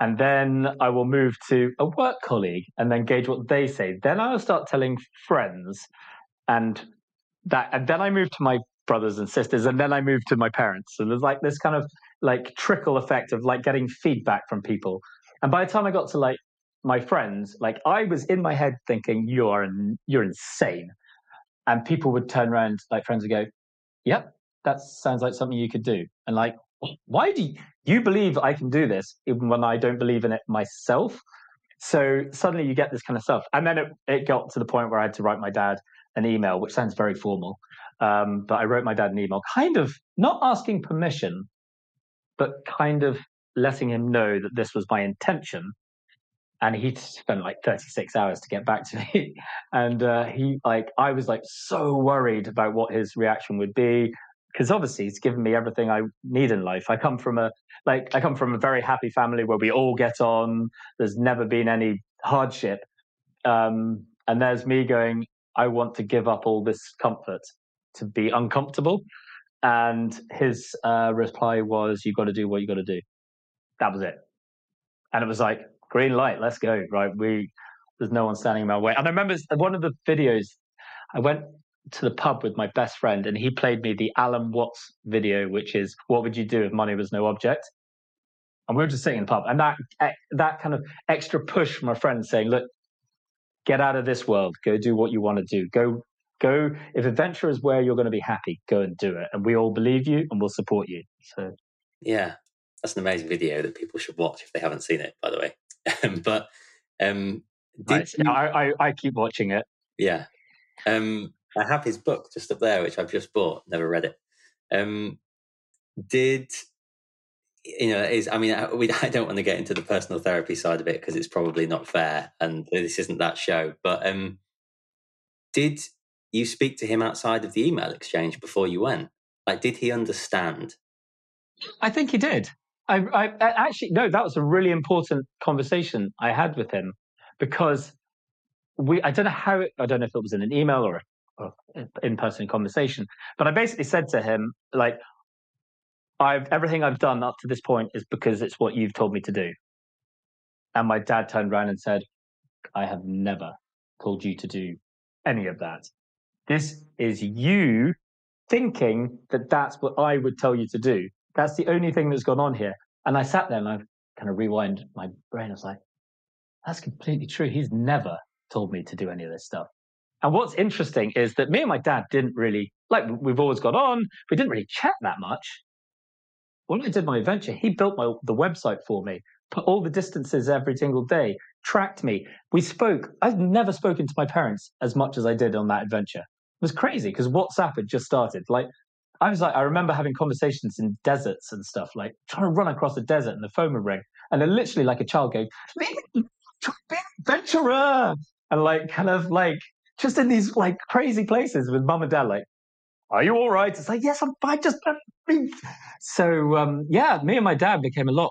And then I will move to a work colleague and then gauge what they say. Then I will start telling friends, and that, and then I move to my brothers and sisters, and then I move to my parents. So there's like this kind of like trickle effect of like getting feedback from people. And by the time I got to like my friends, like I was in my head thinking, you are in, you're insane. And people would turn around, like friends would go, yep, that sounds like something you could do. And like, why do you, you believe I can do this even when I don't believe in it myself? So suddenly you get this kind of stuff. And then it, it got to the point where I had to write my dad an email, which sounds very formal. Um, but I wrote my dad an email, kind of not asking permission, but kind of letting him know that this was my intention. And he spent like thirty-six hours to get back to me. And uh, he like, I was like so worried about what his reaction would be. Because obviously it's given me everything I need in life. I come from a like I come from a very happy family where we all get on. There's never been any hardship. Um, and there's me going, I want to give up all this comfort to be uncomfortable. And his uh, reply was, you've got to do what you got to do. That was it. And it was like, green light, let's go. Right. We there's no one standing in my way. And I remember one of the videos, I went to the pub with my best friend and he played me the Alan Watts video, which is what would you do if money was no object? And we were just sitting in the pub, and that that kind of extra push from a friend saying, look, get out of this world, go do what you want to do, go go if adventure is where you're going to be happy, go and do it, and we all believe you and we'll support you. So yeah, that's an amazing video that people should watch if they haven't seen it, by the way. But um did right. you... I, I I keep watching it. Yeah. um I have his book just up there, which I've just bought, never read it. Um, did you know, is, I mean, I, we, I don't want to get into the personal therapy side of it because it's probably not fair and this isn't that show. But um, did you speak to him outside of the email exchange before you went? Like, did he understand? I think he did. I, I, I actually, no, that was a really important conversation I had with him because we, I don't know how, it, I don't know if it was in an email or an in-person conversation, but I basically said to him, like, I've, everything I've done up to this point is because it's what you've told me to do. And my dad turned around and said, I have never told you to do any of that. This is you thinking that that's what I would tell you to do. That's the only thing that's gone on here. And I sat there and I kind of rewind my brain. I was like, that's completely true. He's never told me to do any of this stuff. And what's interesting is that me and my dad didn't really, like, we've always got on. We didn't really chat that much. When I did my adventure, he built my, the website for me, put all the distances every single day, tracked me. We spoke. I've never spoken to my parents as much as I did on that adventure. It was crazy because WhatsApp had just started. Like, I was like, I remember having conversations in deserts and stuff, like trying to run across a desert and the phone would ring. And then literally like a child going, be an adventurer. And like, kind of like, just in these like crazy places with mum and dad, like, are you all right? It's like, yes, I'm fine. Just so um, yeah, me and my dad became a lot.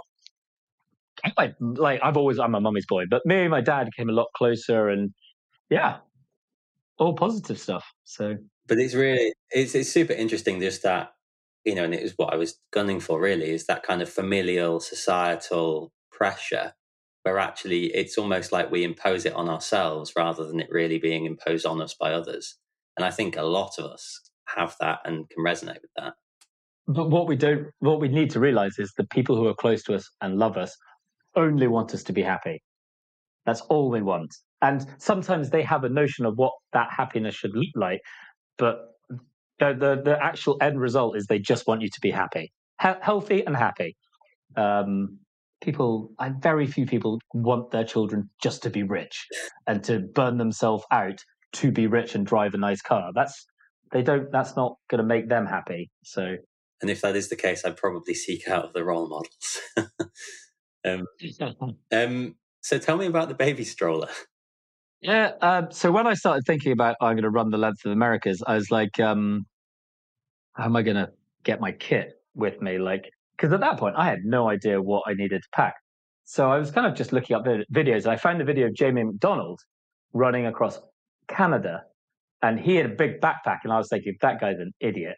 I, like I've always, I'm a mummy's boy, but me and my dad became a lot closer, and yeah, all positive stuff. So, but it's really, it's it's super interesting. Just that, you know, and it was what I was gunning for. Really, is that kind of familial, societal pressure, where actually it's almost like we impose it on ourselves rather than it really being imposed on us by others. And I think a lot of us have that and can resonate with that. But what we don't, what we need to realize is the people who are close to us and love us only want us to be happy. That's all they want. And sometimes they have a notion of what that happiness should look like, but the the, the actual end result is they just want you to be happy, he- healthy and happy. Um, people, I, very few people want their children just to be rich and to burn themselves out to be rich and drive a nice car. That's They don't, that's not going to make them happy. So, and if that is the case, I'd probably seek out the role models. um, um, so tell me about the baby stroller. Yeah. Uh, so when I started thinking about, oh, I'm going to run the length of Americas, I was like, um, how am I going to get my kit with me? Like, because at that point I had no idea what I needed to pack. So I was kind of just looking up videos. And I found the video of Jamie McDonald running across Canada. And he had a big backpack, and I was thinking, that guy's an idiot.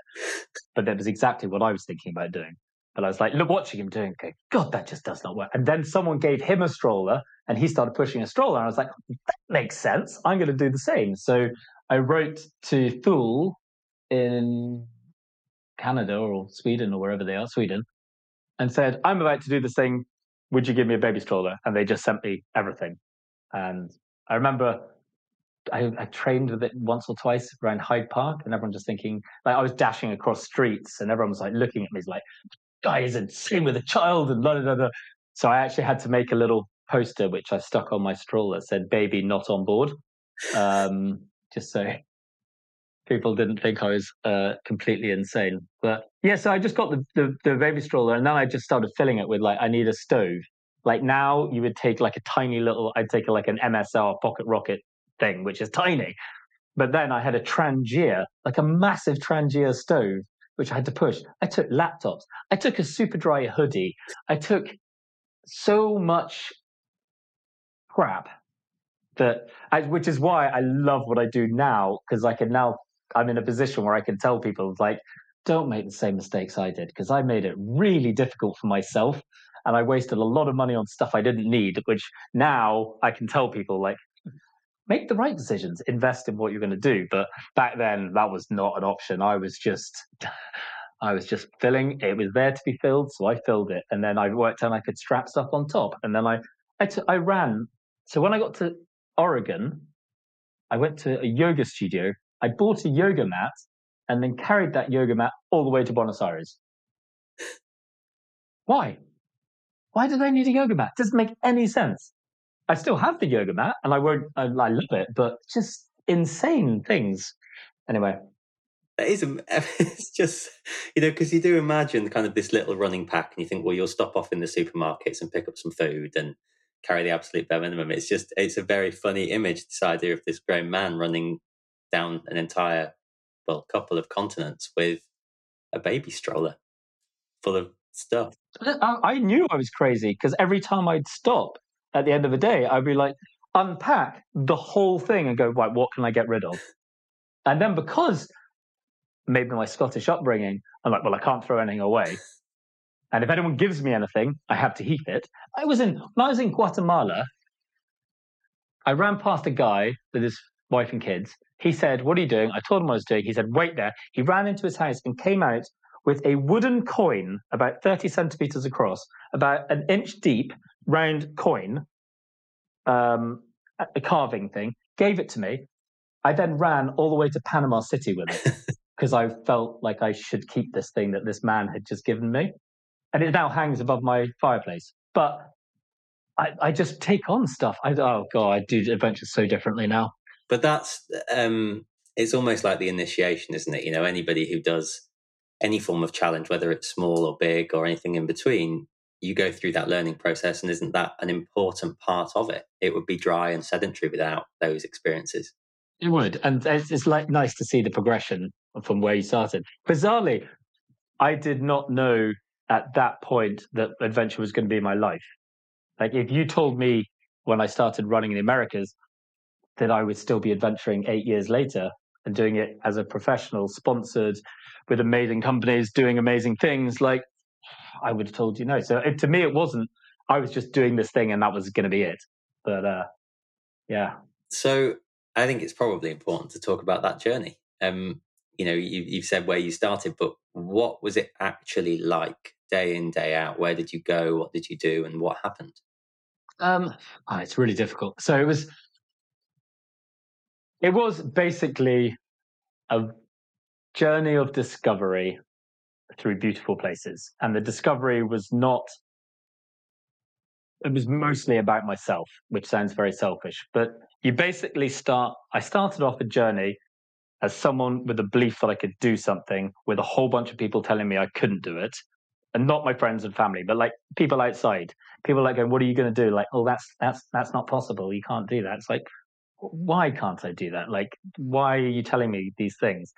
But that was exactly what I was thinking about doing. But I was like, look, watching him doing, okay, God, that just does not work. And then someone gave him a stroller, and he started pushing a stroller. And I was like, that makes sense. I'm going to do the same. So I wrote to Thule in Canada or Sweden or wherever they are, Sweden, and said, I'm about to do this thing. Would you give me a baby stroller? And they just sent me everything. And I remember... I, I trained with it once or twice around Hyde Park, and everyone just thinking, like, I was dashing across streets and everyone was like looking at me like, guy is insane with a child and blah, blah, blah. So I actually had to make a little poster, which I stuck on my stroller that said, baby, not on board. Um, just so people didn't think I was uh, completely insane. But yeah, so I just got the, the, the baby stroller, and then I just started filling it with like, I need a stove. Like now you would take like a tiny little, I'd take like an M S R pocket rocket thing, which is tiny. But then I had a Trangia, like a massive Trangia stove, which I had to push. I took laptops. I took a Superdry hoodie. I took so much crap that, I, which is why I love what I do now, because I can now, I'm in a position where I can tell people, like, don't make the same mistakes I did, because I made it really difficult for myself. And I wasted a lot of money on stuff I didn't need, which now I can tell people, like, make the right decisions, invest in what you're going to do. But back then, that was not an option. I was just, I was just filling. It was there to be filled, so I filled it. And then I worked out I could strap stuff on top. And then I, I, t- I ran. So when I got to Oregon, I went to a yoga studio. I bought a yoga mat and then carried that yoga mat all the way to Buenos Aires. Why? Why did I need a yoga mat? It doesn't make any sense. I still have the yoga mat, and I won't. I, I love it, but just insane things. Anyway, That is, it's just, you know, because you do imagine kind of this little running pack and you think, well, you'll stop off in the supermarkets and pick up some food and carry the absolute bare minimum. It's just, it's a very funny image, this idea of this grown man running down an entire, well, couple of continents with a baby stroller full of stuff. I, I knew I was crazy because every time I'd stop at the end of the day, I'd be like, unpack the whole thing and go, right, what can I get rid of? And then because maybe my Scottish upbringing, I'm like, well, I can't throw anything away. And if anyone gives me anything, I have to heap it. I was in, when I was in Guatemala, I ran past a guy with his wife and kids. He said, what are you doing? I told him what I was doing. He said, wait there. He ran into his house and came out with a wooden coin about thirty centimeters across, about an inch deep, round coin, um, a carving thing, gave it to me. I then ran all the way to Panama City with it because I felt like I should keep this thing that this man had just given me. And it now hangs above my fireplace. But I, I just take on stuff. I, oh, God, I do adventures so differently now. But that's, um, it's almost like the initiation, isn't it? You know, anybody who does any form of challenge, whether it's small or big or anything in between, you go through that learning process. And isn't that an important part of it? It would be dry and sedentary without those experiences. It would. And it's, it's like nice to see the progression from where you started. Bizarrely, I did not know at that point that adventure was going to be my life. Like if you told me when I started running in the Americas that I would still be adventuring eight years later and doing it as a professional, sponsored with amazing companies, doing amazing things, like I would have told you no. So it, to me, it wasn't, I was just doing this thing and that was going to be it. But uh, yeah. So I think it's probably important to talk about that journey. Um, you know, you, you've said where you started, but what was it actually like? Day in, day out, where did you go? What did you do? And what happened? Um, oh, it's really difficult. So it was, it was basically a journey of discovery through beautiful places. And the discovery was not, it was mostly about myself, which sounds very selfish, but you basically start, I started off a journey as someone with a belief that I could do something with a whole bunch of people telling me I couldn't do it. And not my friends and family, but like people outside, people like going, what are you going to do? Like, oh, that's, that's, that's not possible. You can't do that. It's like, why can't I do that? Like, why are you telling me these things?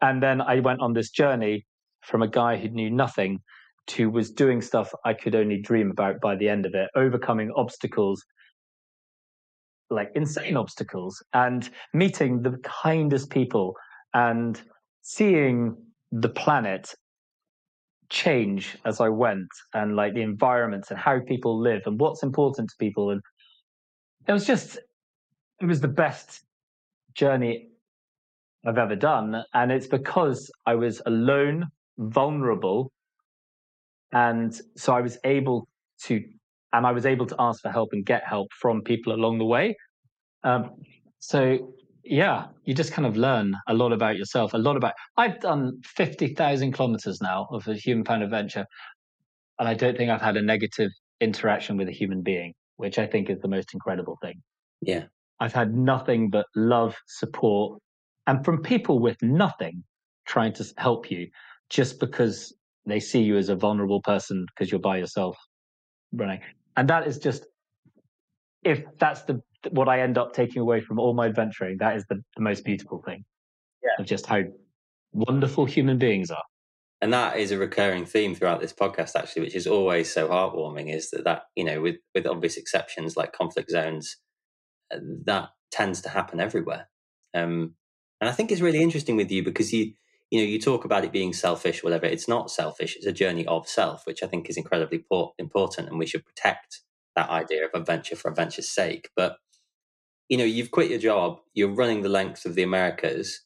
And then I went on this journey from a guy who knew nothing to was doing stuff I could only dream about by the end of it, overcoming obstacles, like insane obstacles, and meeting the kindest people and seeing the planet change as I went, and like the environments and how people live and what's important to people. And it was just, it was the best journey I've ever done. And it's because I was alone, vulnerable. And so I was able to, and I was able to ask for help and get help from people along the way. Um, so yeah, you just kind of learn a lot about yourself, a lot about... I've done fifty thousand kilometers now of a human pound adventure, and I don't think I've had a negative interaction with a human being, which I think is the most incredible thing. Yeah. I've had nothing but love, support, and from people with nothing trying to help you just because they see you as a vulnerable person because you're by yourself running. And that is just... If that's the... what I end up taking away from all my adventuring, that is the, the most beautiful thing, yeah, of just how wonderful human beings are. And that is a recurring theme throughout this podcast, actually, which is always so heartwarming, is that, that you know, with, with obvious exceptions like conflict zones, that tends to happen everywhere. Um, and I think it's really interesting with you because you, you know, you talk about it being selfish, whatever. It's not selfish. It's a journey of self, which I think is incredibly por- important. And we should protect that idea of adventure for adventure's sake. But you know, you've quit your job, you're running the length of the Americas,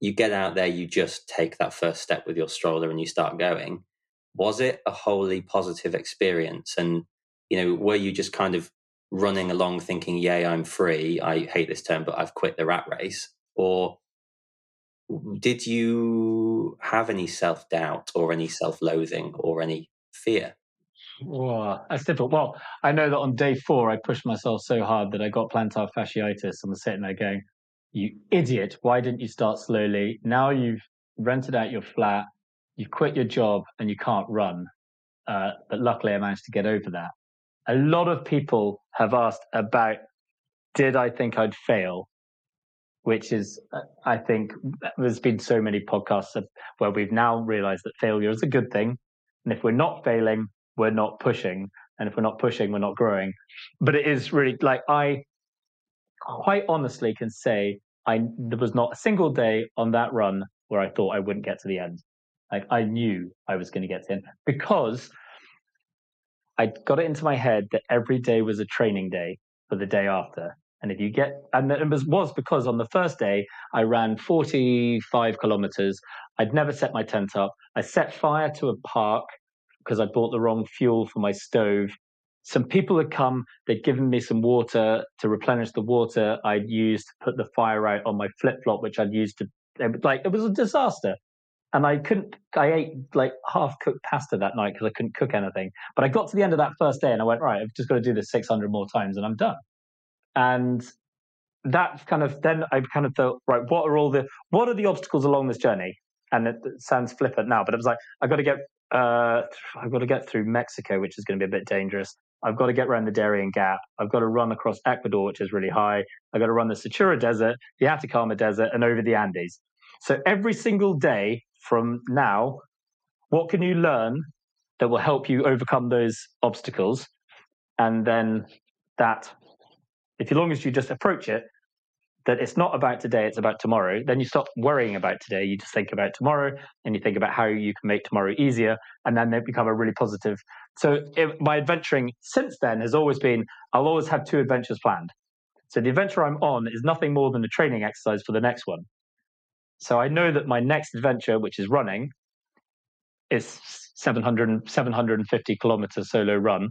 you get out there, you just take that first step with your stroller and you start going. Was it a wholly positive experience? And, you know, were you just kind of running along thinking, yay, I'm free, I hate this term, but I've quit the rat race? Or did you have any self-doubt or any self-loathing or any fear? Oh, that's difficult. Well, I know that on day four, I pushed myself so hard that I got plantar fasciitis and was sitting there going, you idiot, why didn't you start slowly? Now you've rented out your flat, you've quit your job, and you can't run. Uh, but luckily I managed to get over that. A lot of people have asked about, did I think I'd fail? Which is, I think, there's been so many podcasts where we've now realized that failure is a good thing. And if we're not failing, we're not pushing. And if we're not pushing, we're not growing. But it is really, like, I quite honestly can say I there was not a single day on that run where I thought I wouldn't get to the end. Like, I knew I was going to get to the end because I got it into my head that every day was a training day for the day after. And if you get, and it was, was because on the first day, I ran forty-five kilometers. I'd never set my tent up. I set fire to a park because I bought the wrong fuel for my stove. Some people had come, they'd given me some water to replenish the water I'd used to put the fire out on my flip-flop, which I'd used to, like, it was a disaster. And I couldn't, I ate like half-cooked pasta that night because I couldn't cook anything. But I got to the end of that first day and I went, right, I've just got to do this six hundred more times and I'm done. And that kind of, then I kind of thought, right, what are all the, what are the obstacles along this journey? And it, it sounds flippant now, but it was like, I've got to get, uh, I've got to get through Mexico, which is going to be a bit dangerous. I've got to get around the Darien Gap. I've got to run across Ecuador, which is really high. I've got to run the Satura Desert, the Atacama Desert, and over the Andes. So every single day from now, what can you learn that will help you overcome those obstacles? And then that, if as long as you just approach it, that it's not about today, it's about tomorrow, then you stop worrying about today. You just think about tomorrow and you think about how you can make tomorrow easier. And then they become a really positive. So it, my adventuring since then has always been, I'll always have two adventures planned. So the adventure I'm on is nothing more than a training exercise for the next one. So I know that my next adventure, which is running, is seven hundred, seven hundred fifty kilometer solo run.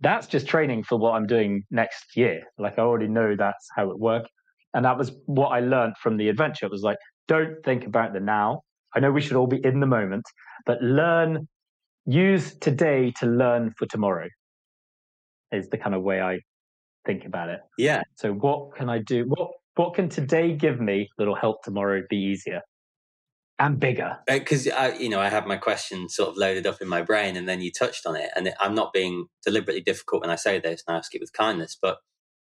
That's just training for what I'm doing next year. Like, I already know that's how it works. And that was what I learned from the adventure. It was like, don't think about the now. I know we should all be in the moment, but learn, use today to learn for tomorrow is the kind of way I think about it. Yeah. So what can I do? What what can today give me that'll help tomorrow be easier and bigger? Because, uh, you know, I have my question sort of loaded up in my brain and then you touched on it. And I'm not being deliberately difficult when I say this and I ask it with kindness, but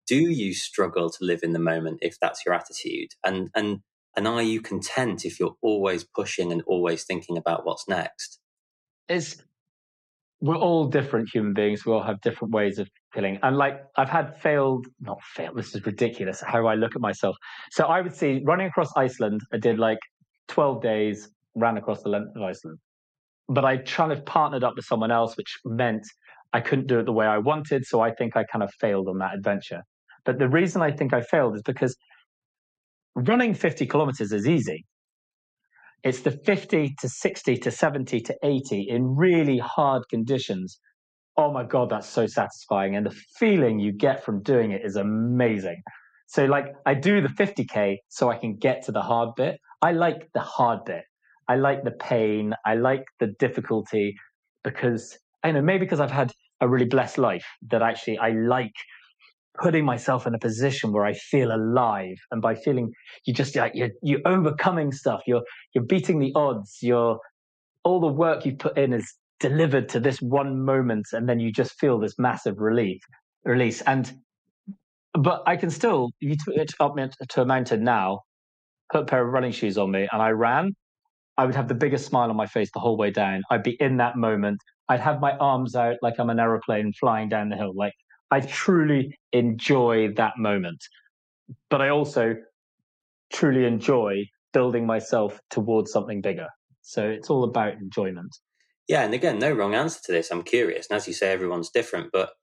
do you struggle to live in the moment if that's your attitude? And and and are you content if you're always pushing and always thinking about what's next? It's, we're all different human beings. We all have different ways of feeling. And like, I've had failed, not failed, this is ridiculous, how I look at myself. So I would see running across Iceland, I did like twelve days, ran across the length of Iceland. But I kind of partnered up with someone else, which meant I couldn't do it the way I wanted. So I think I kind of failed on that adventure. But the reason I think I failed is because running fifty kilometers is easy. It's the fifty to sixty to seventy to eighty in really hard conditions. Oh my God, that's so satisfying. And the feeling you get from doing it is amazing. So like, I do the fifty K so I can get to the hard bit. I like the hard bit. I like the pain. I like the difficulty because, I know, maybe because I've had a really blessed life that actually I like putting myself in a position where I feel alive. And by feeling, you just like, you're, you're overcoming stuff. You're, you're beating the odds. You're, all the work you put in is delivered to this one moment. And then you just feel this massive relief release. And, but I can still, you took up me to a mountain now, put a pair of running shoes on me and I ran, I would have the biggest smile on my face the whole way down. I'd be in that moment. I'd have my arms out like I'm an aeroplane flying down the hill. Like, I truly enjoy that moment, but I also truly enjoy building myself towards something bigger. So it's all about enjoyment. Yeah. And again, no wrong answer to this. I'm curious. And as you say, everyone's different, but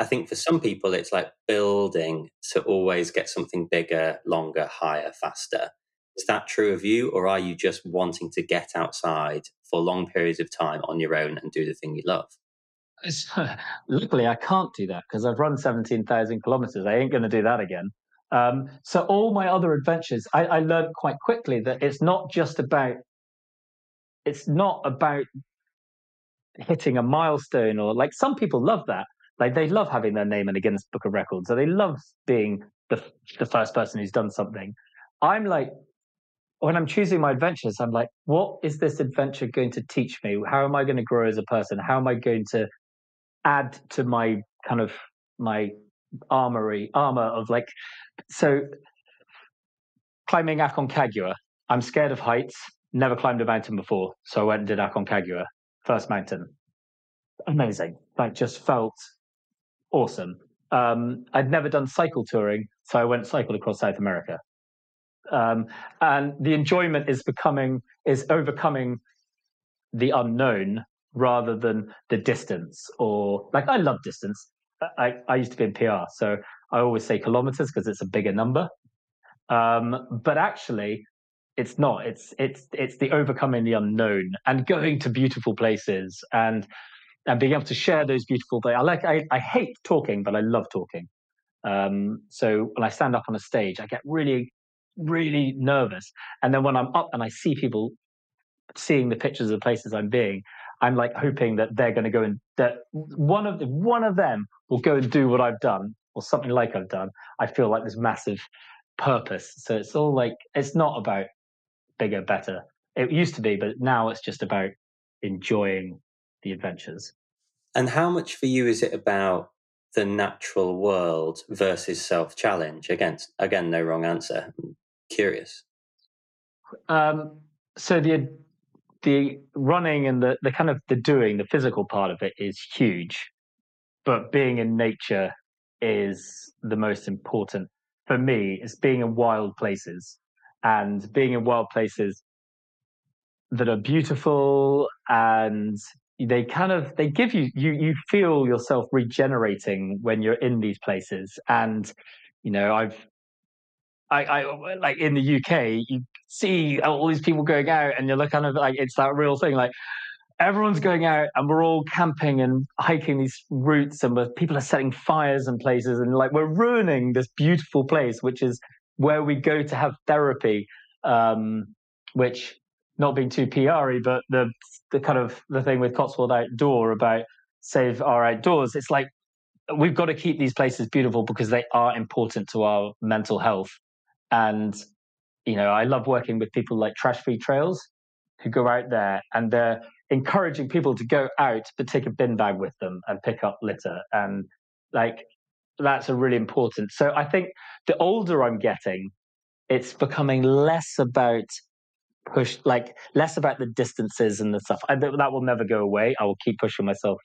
I think for some people, it's like building to always get something bigger, longer, higher, faster. Is that true of you? Or are you just wanting to get outside for long periods of time on your own and do the thing you love? So, luckily, I can't do that because I've run seventeen thousand kilometers. I ain't going to do that again. Um, so all my other adventures, I, I learned quite quickly that it's not just about, it's not about hitting a milestone or like some people love that. Like they love having their name in a Guinness Book of Records. So they love being the the first person who's done something. I'm like, when I'm choosing my adventures, I'm like, what is this adventure going to teach me? How am I going to grow as a person? How am I going to add to my kind of my armory armor of like, so climbing Aconcagua. I'm scared of heights. Never climbed a mountain before, so I went and did Aconcagua, first mountain. Amazing. Like, just felt awesome. Um, I'd never done cycle touring, so I went cycled across South America. Um, and the enjoyment is becoming, is overcoming the unknown rather than the distance or, like, I love distance. I, I used to be in P R, so I always say kilometers because it's a bigger number. Um, but actually, it's not. It's it's it's the overcoming the unknown and going to beautiful places and and being able to share those beautiful things. I like I, I hate talking, but I love talking. Um, so when I stand up on a stage, I get really, really nervous. And then when I'm up and I see people seeing the pictures of the places I'm being, I'm like hoping that they're going to go and that one of the, one of them will go and do what I've done or something like I've done. I feel like this massive purpose. So it's all like, it's not about bigger, better. It used to be, but now it's just about enjoying the adventures. And how much for you is it about the natural world versus self-challenge? Again, again, no wrong answer. I'm curious. Um, so the the running and the the kind of the doing, the physical part of it is huge, but being in nature is the most important for me. It's being in wild places. And being in wild places that are beautiful, and they kind of they give you you you feel yourself regenerating when you're in these places. And you know, I've I, I like in the U K, you see all these people going out, and you're kind of like, it's that real thing, like everyone's going out, and we're all camping and hiking these routes, and we're, people are setting fires in places, and like we're ruining this beautiful place, which is where we go to have therapy, um, which, not being too P R-y, but the the kind of the thing with Cotswold Outdoor about save our outdoors, it's like we've got to keep these places beautiful because they are important to our mental health. And, you know, I love working with people like Trash Free Trails who go out there and they're encouraging people to go out but take a bin bag with them and pick up litter. And, like, that's a really important. So I think the older I'm getting, it's becoming less about push, like less about the distances and the stuff. I, that will never go away. I will keep pushing myself,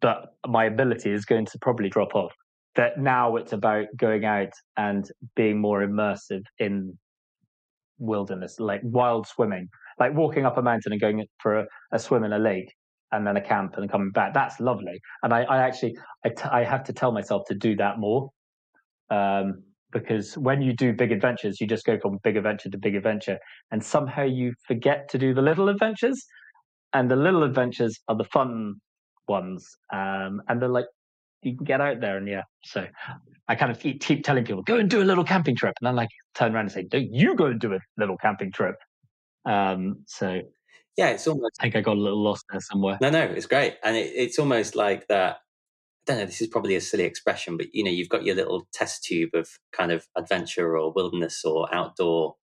but my ability is going to probably drop off. That now it's about going out and being more immersive in wilderness, like wild swimming, like walking up a mountain and going for a, a swim in a lake. And then a camp and coming back. That's lovely. And I, I actually, I, t- I have to tell myself to do that more. Um, because when you do big adventures, you just go from big adventure to big adventure. And somehow you forget to do the little adventures. And the little adventures are the fun ones. Um, and they're like, you can get out there. And yeah, so I kind of keep, keep telling people, go and do a little camping trip. And then like turn around and say, don't you go and do a little camping trip. Um, so... Yeah, it's almost... I think I got a little lost there somewhere. No, no, it's great. And it, it's almost like that, I don't know, this is probably a silly expression, but, you know, you've got your little test tube of kind of adventure or wilderness or outdoor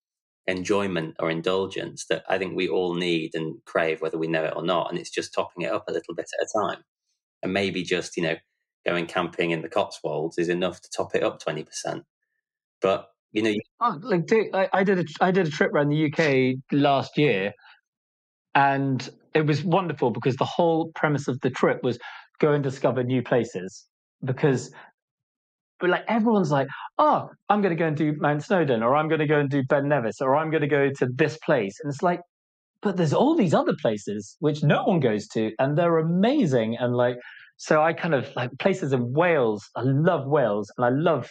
enjoyment or indulgence that I think we all need and crave, whether we know it or not. And it's just topping it up a little bit at a time. And maybe just, you know, going camping in the Cotswolds is enough to top it up twenty percent. But, you know... You... Oh, like, dude, I, I, did a, I did a trip around the U K last year. And it was wonderful because the whole premise of the trip was go and discover new places. Because but like everyone's like, oh, I'm going to go and do Mount Snowdon, or I'm going to go and do Ben Nevis, or I'm going to go to this place. And it's like, but there's all these other places which no one goes to, and they're amazing. And like, so I kind of like places in Wales. I love Wales, and I love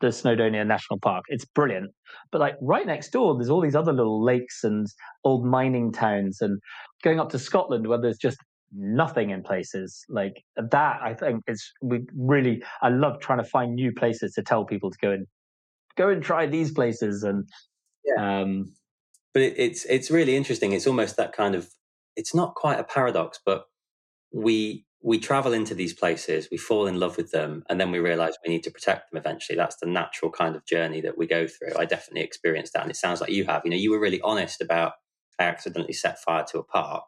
the Snowdonia National Park. It's brilliant. But like right next door, there's all these other little lakes and old mining towns, and going up to Scotland where there's just nothing in places like that. I think it's we really. I love trying to find new places to tell people to go and go and try these places. And yeah. um, but it, it's it's really interesting. It's almost that kind of. It's not quite a paradox, but we. we travel into these places, we fall in love with them, and then we realize we need to protect them eventually. That's the natural kind of journey that we go through. I definitely experienced that. And it sounds like you have. You know, you were really honest about, I accidentally set fire to a park.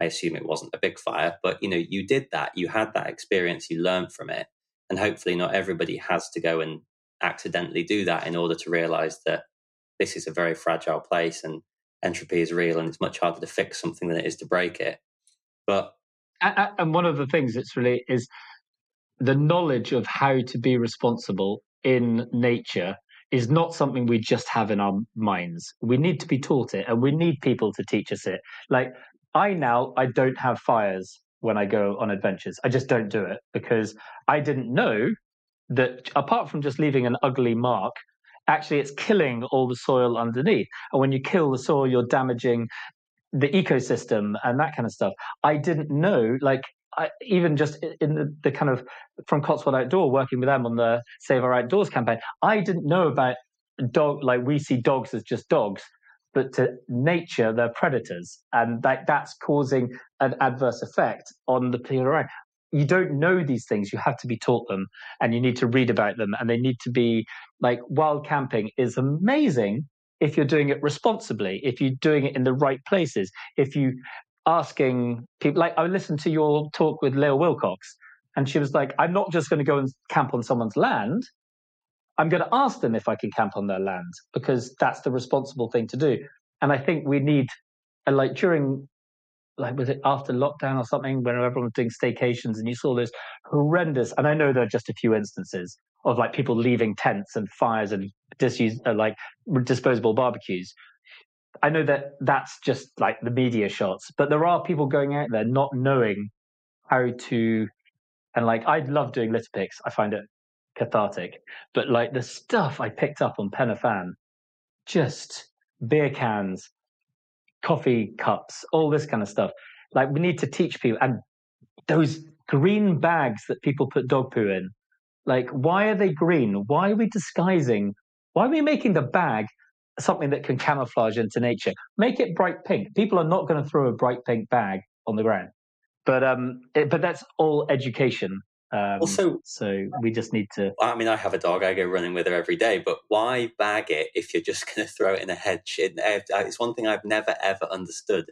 I assume it wasn't a big fire, but, you know, you did that. You had that experience. You learned from it. And hopefully not everybody has to go and accidentally do that in order to realize that this is a very fragile place and entropy is real, and it's much harder to fix something than it is to break it. But and one of the things that's really is the knowledge of how to be responsible in nature is not something we just have in our minds. We need to be taught it, and we need people to teach us it. Like I now, I don't have fires when I go on adventures. I just don't do it because I didn't know that apart from just leaving an ugly mark, actually it's killing all the soil underneath. And when you kill the soil, you're damaging the ecosystem and that kind of stuff. I didn't know, like I, even just in the, the kind of from Cotswold Outdoor, working with them on the Save Our Outdoors campaign, I didn't know about dog, like we see dogs as just dogs, but to nature, they're predators. And that that's causing an adverse effect on the people around. You don't know these things. You have to be taught them, and you need to read about them. And they need to be, like, wild camping is amazing if you're doing it responsibly, if you're doing it in the right places, if you asking people, like I listened to your talk with Leo Wilcox, and she was like, I'm not just going to go and camp on someone's land. I'm going to ask them if I can camp on their land, because that's the responsible thing to do. And I think we need, like during, like was it after lockdown or something, when everyone was doing staycations and you saw those horrendous, and I know there are just a few instances of like people leaving tents and fires and disuse, uh, like disposable barbecues. I know that that's just like the media shots, but there are people going out there not knowing how to, and like I love doing litter picks. I find it cathartic, but like the stuff I picked up on Penafan, just beer cans, coffee cups, all this kind of stuff. Like we need to teach people. And those green bags that people put dog poo in, like why are they green? Why are we disguising? Why are we making the bag something that can camouflage into nature? Make it bright pink. People are not going to throw a bright pink bag on the ground. But um, it, but that's all education. Um, also, so we just need to... I mean, I have a dog. I go running with her every day. But why bag it if you're just going to throw it in a hedge? It, it's one thing I've never, ever understood.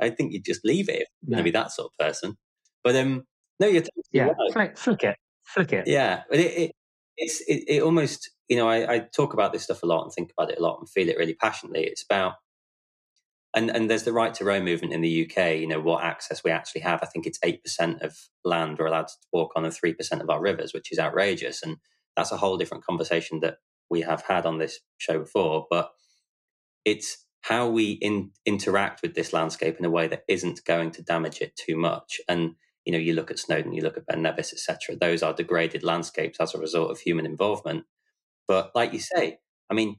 I think you just leave it if you're going to be that sort of person. But um, no, you're... Yeah, right. flick, flick it. Flick it. Yeah. But it, it, it's, it, it almost... You know, I, I talk about this stuff a lot and think about it a lot and feel it really passionately. It's about, and, and there's the right to roam movement in the U K, you know, what access we actually have. I think it's eight percent of land we're allowed to walk on and three percent of our rivers, which is outrageous. And that's a whole different conversation that we have had on this show before. But it's how we in, interact with this landscape in a way that isn't going to damage it too much. And, you know, you look at Snowdon, you look at Ben Nevis, et cetera. Those are degraded landscapes as a result of human involvement. But like you say, I mean,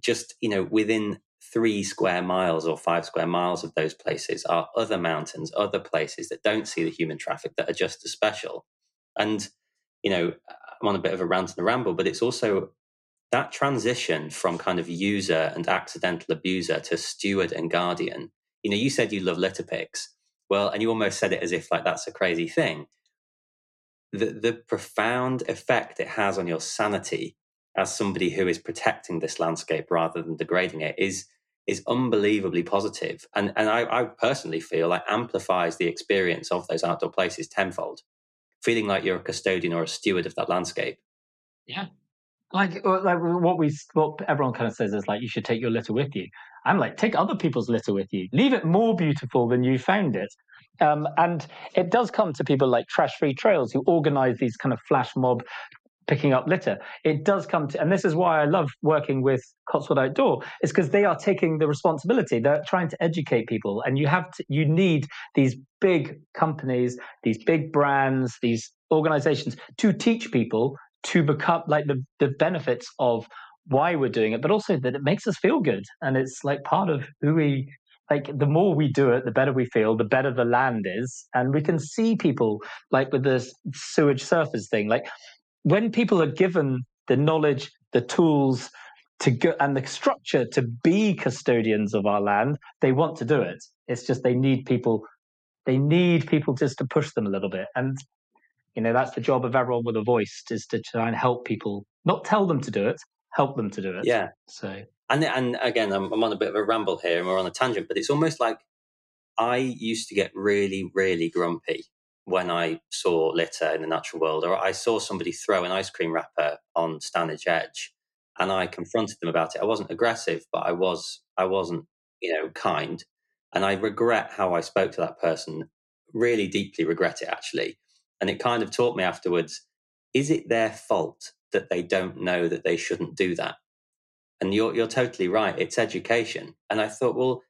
just, you know, within three square miles or five square miles of those places are other mountains, other places that don't see the human traffic that are just as special. And, you know, I'm on a bit of a rant and a ramble, but it's also that transition from kind of user and accidental abuser to steward and guardian. You know, you said you love litter picks. Well, and you almost said it as if like that's a crazy thing. The, the profound effect it has on your sanity as somebody who is protecting this landscape rather than degrading it is is unbelievably positive. And and I, I personally feel like amplifies the experience of those outdoor places tenfold, feeling like you're a custodian or a steward of that landscape. Yeah. Like, like what we what everyone kind of says is like, you should take your litter with you. I'm like, take other people's litter with you. Leave it more beautiful than you found it. Um, and it does come to people like Trash Free Trails, who organise these kind of flash mob picking up litter. It does come to, and this is why I love working with Cotswold Outdoor, is because they are taking the responsibility. They're trying to educate people, and you have to, you need these big companies, these big brands, these organizations to teach people to become like the, the benefits of why we're doing it, but also that it makes us feel good. And it's like part of who we, like the more we do it, the better we feel, the better the land is. And we can see people like with this sewage surface thing, like, when people are given the knowledge, the tools to go and the structure to be custodians of our land, they want to do it. It's just they need people they need people just to push them a little bit. And, you know, that's the job of everyone with a voice, is to try and help people, not tell them to do it, help them to do it. Yeah. So, and and again, I'm, I'm on a bit of a ramble here and we're on a tangent, but it's almost like I used to get really, really grumpy when I saw litter in the natural world, or I saw somebody throw an ice cream wrapper on Stanage Edge and I confronted them about it. I wasn't aggressive, but I was, I wasn't, you know, kind. And I regret how I spoke to that person, really deeply regret it, actually. And it kind of taught me afterwards, is it their fault that they don't know that they shouldn't do that? And you're you're totally right. It's education. And I thought, well,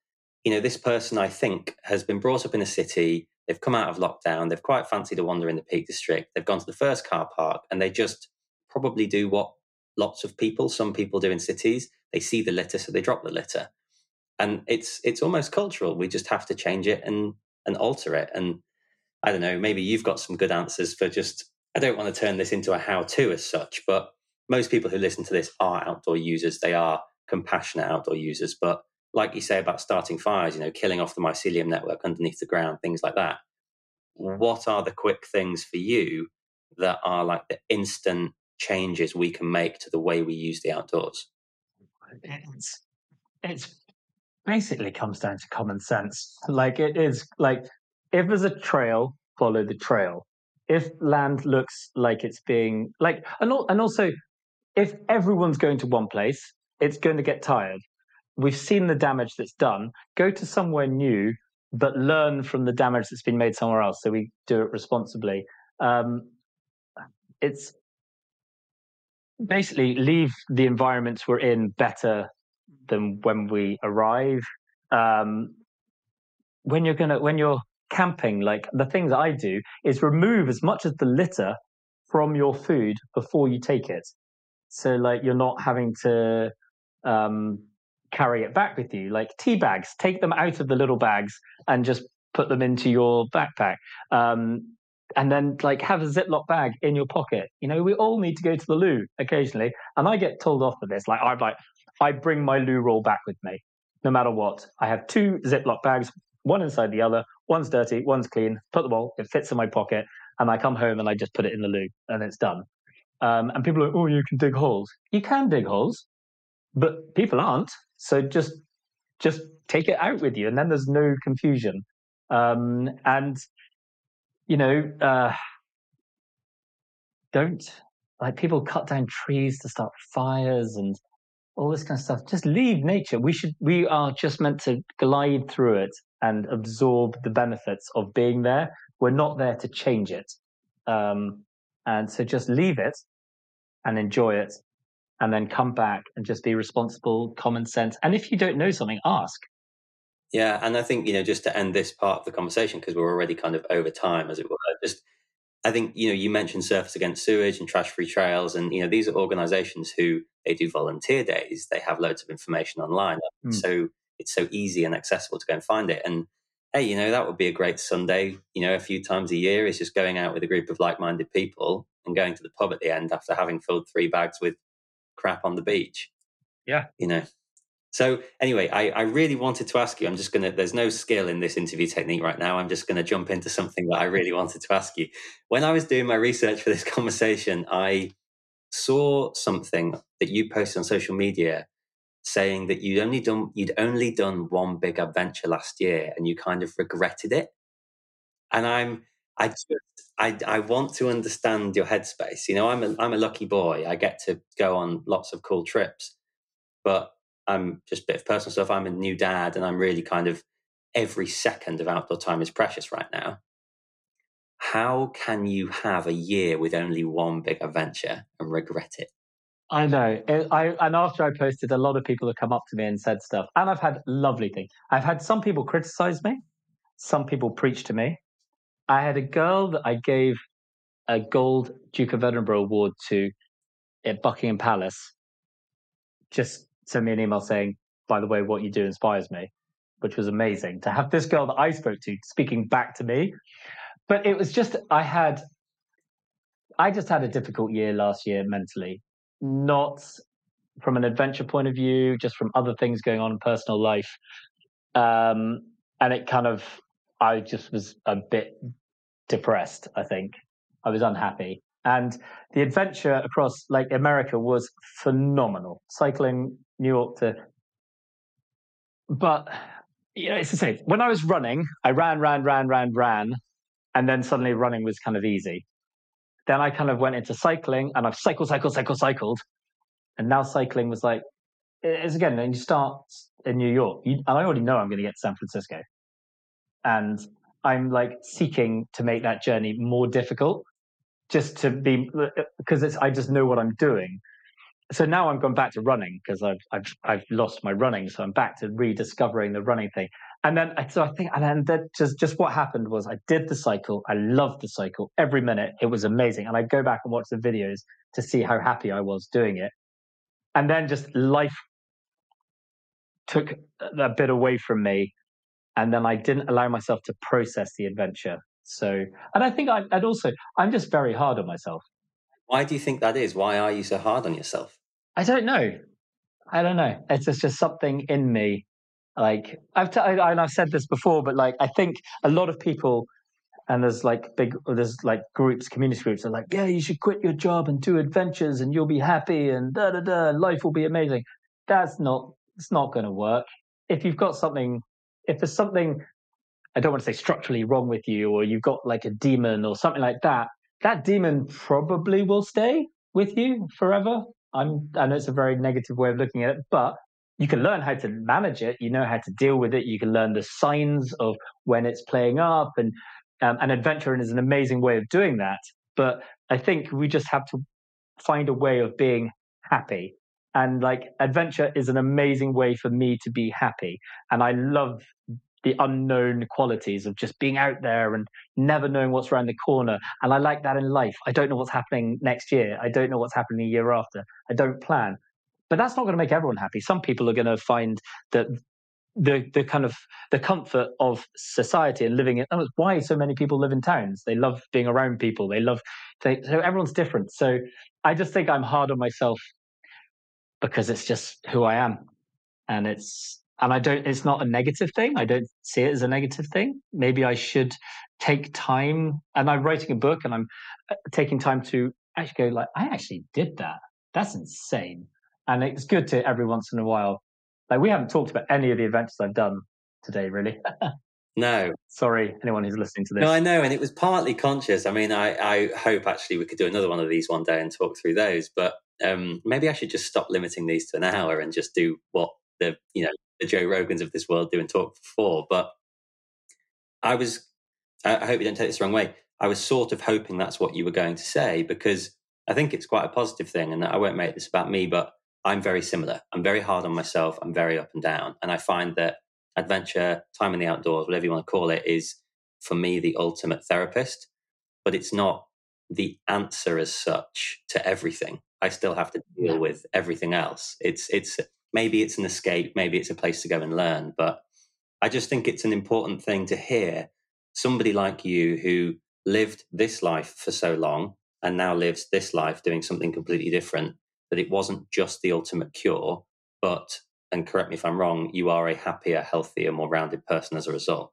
you know, this person, I think, has been brought up in a city. They've come out of lockdown. They've quite fancied a wander in the Peak District. They've gone to the first car park and they just probably do what lots of people, some people do in cities. They see the litter, so they drop the litter. And it's it's almost cultural. We just have to change it and and alter it. And I don't know, maybe you've got some good answers for just, I don't want to turn this into a how-to as such, but most people who listen to this are outdoor users. They are compassionate outdoor users. But like you say about starting fires, you know, killing off the mycelium network underneath the ground, things like that. What are the quick things for you that are like the instant changes we can make to the way we use the outdoors? It's, it's basically comes down to common sense. Like it is like, if there's a trail, follow the trail. If land looks like it's being like, and, and also if everyone's going to one place, it's going to get tired. We've seen the damage that's done. Go to somewhere new, but learn from the damage that's been made somewhere else. So we do it responsibly. Um, it's basically leave the environments we're in better than when we arrive. Um, when you're gonna, when you're camping, like the things I do is remove as much of the litter from your food before you take it. So like you're not having to um, carry it back with you. Like tea bags, take them out of the little bags and just put them into your backpack. Um, and then like have a Ziploc bag in your pocket. You know, we all need to go to the loo occasionally. And I get told off for this. Like I'm like, I bring my loo roll back with me, no matter what. I have two Ziploc bags, one inside the other, one's dirty, one's clean, put them all, it fits in my pocket, and I come home and I just put it in the loo and it's done. Um, and people are like, oh, you can dig holes. You can dig holes, but people aren't. So just just take it out with you and then there's no confusion. Um, and, you know, uh, don't, like people cut down trees to start fires and all this kind of stuff. Just leave nature. We should, we are just meant to glide through it and absorb the benefits of being there. We're not there to change it. Um, and so just leave it and enjoy it and then come back and just be responsible, common sense. And if you don't know something, ask. Yeah. And I think, you know, just to end this part of the conversation, because we're already kind of over time, as it were, just, I think, you know, you mentioned Surface Against Sewage and Trash Free Trails. And, you know, these are organizations who they do volunteer days. They have loads of information online. Mm. So it's so easy and accessible to go and find it. And hey, you know, that would be a great Sunday, you know, a few times a year is just going out with a group of like-minded people and going to the pub at the end after having filled three bags with crap on the beach. Yeah. You know, so anyway, I, I really wanted to ask you, I'm just going to, there's no skill in this interview technique right now. I'm just going to jump into something that I really wanted to ask you. When I was doing my research for this conversation, I saw something that you posted on social media saying that you'd only done, you'd only done one big adventure last year and you kind of regretted it. And I'm, I, just, I, I want to understand your headspace. You know, I'm a, I'm a lucky boy. I get to go on lots of cool trips, but I'm just a bit of personal stuff. I'm a new dad and I'm really kind of every second of outdoor time is precious right now. How can you have a year with only one big adventure and regret it? I know. I, and after I posted, a lot of people have come up to me and said stuff. And I've had lovely things. I've had some people criticize me. Some people preach to me. I had a girl that I gave a gold Duke of Edinburgh award to at Buckingham Palace. Just sent me an email saying, by the way, what you do inspires me, which was amazing. To have this girl that I spoke to speaking back to me. But it was just, I had, I just had a difficult year last year mentally. Not from an adventure point of view, just from other things going on in personal life. Um, and it kind of, I just was a bit depressed, I think. I was unhappy. And the adventure across Lake America was phenomenal. Cycling New York to... But, you know, it's the same. When I was running, I ran, ran, ran, ran, ran, and then suddenly running was kind of easy. Then I kind of went into cycling, and I've cycled, cycled, cycled, cycled. And now cycling was like, it's again, and you start in New York. You, and I already know I'm going to get to San Francisco. And I'm like seeking to make that journey more difficult, just to be, because it's, I just know what I'm doing. So now I'm going back to running because I've, I've, I've lost my running. So I'm back to rediscovering the running thing. And then, so I think, and then that just, just what happened was I did the cycle. I loved the cycle every minute. It was amazing. And I go back and watch the videos to see how happy I was doing it. And then just life took a bit away from me. And then I didn't allow myself to process the adventure. So, and I think I, and also I'm just very hard on myself. Why do you think that is? Why are you so hard on yourself? I don't know. I don't know. It's just, just something in me. Like I've, t- I, and I've said this before, but like, I think a lot of people, and there's like big, there's like groups, community groups are like, yeah, you should quit your job and do adventures and you'll be happy and da, da, da, and life will be amazing. That's not, it's not going to work. If you've got something, if there's something, I don't want to say structurally wrong with you, or you've got like a demon or something like that, that demon probably will stay with you forever. I'm, I know it's a very negative way of looking at it, but you can learn how to manage it. You know how to deal with it. You can learn the signs of when it's playing up, and um, and adventuring is an amazing way of doing that. But I think we just have to find a way of being happy. And like adventure is an amazing way for me to be happy. And I love the unknown qualities of just being out there and never knowing what's around the corner. And I like that in life. I don't know what's happening next year. I don't know what's happening the year after. I don't plan. But that's not going to make everyone happy. Some people are going to find that the the kind of the comfort of society and living in, that's why so many people live in towns. They love being around people. They love, they, so everyone's different. So I just think I'm hard on myself because it's just who I am. And it's, And I don't, it's not a negative thing. I don't see it as a negative thing. Maybe I should take time, and I'm writing a book and I'm taking time to actually go like, I actually did that. That's insane. And it's good to every once in a while. Like we haven't talked about any of the adventures I've done today, really. No. Sorry, anyone who's listening to this. No, I know. And it was partly conscious. I mean, I, I hope actually we could do another one of these one day and talk through those, but um, maybe I should just stop limiting these to an hour and just do what the, you know, the Joe Rogans of this world do and talk for. But I was, I hope you don't take this the wrong way, I was sort of hoping that's what you were going to say, because I think it's quite a positive thing, and I won't make this about me, but I'm very similar. I'm very hard on myself. I'm very up and down. And I find that adventure, time in the outdoors, whatever you want to call it, is for me the ultimate therapist, but it's not the answer as such to everything. I still have to deal yeah. with everything else. It's, it's, Maybe it's an escape, maybe it's a place to go and learn, but I just think it's an important thing to hear somebody like you who lived this life for so long and now lives this life doing something completely different, that it wasn't just the ultimate cure, but, and correct me if I'm wrong, you are a happier, healthier, more rounded person as a result.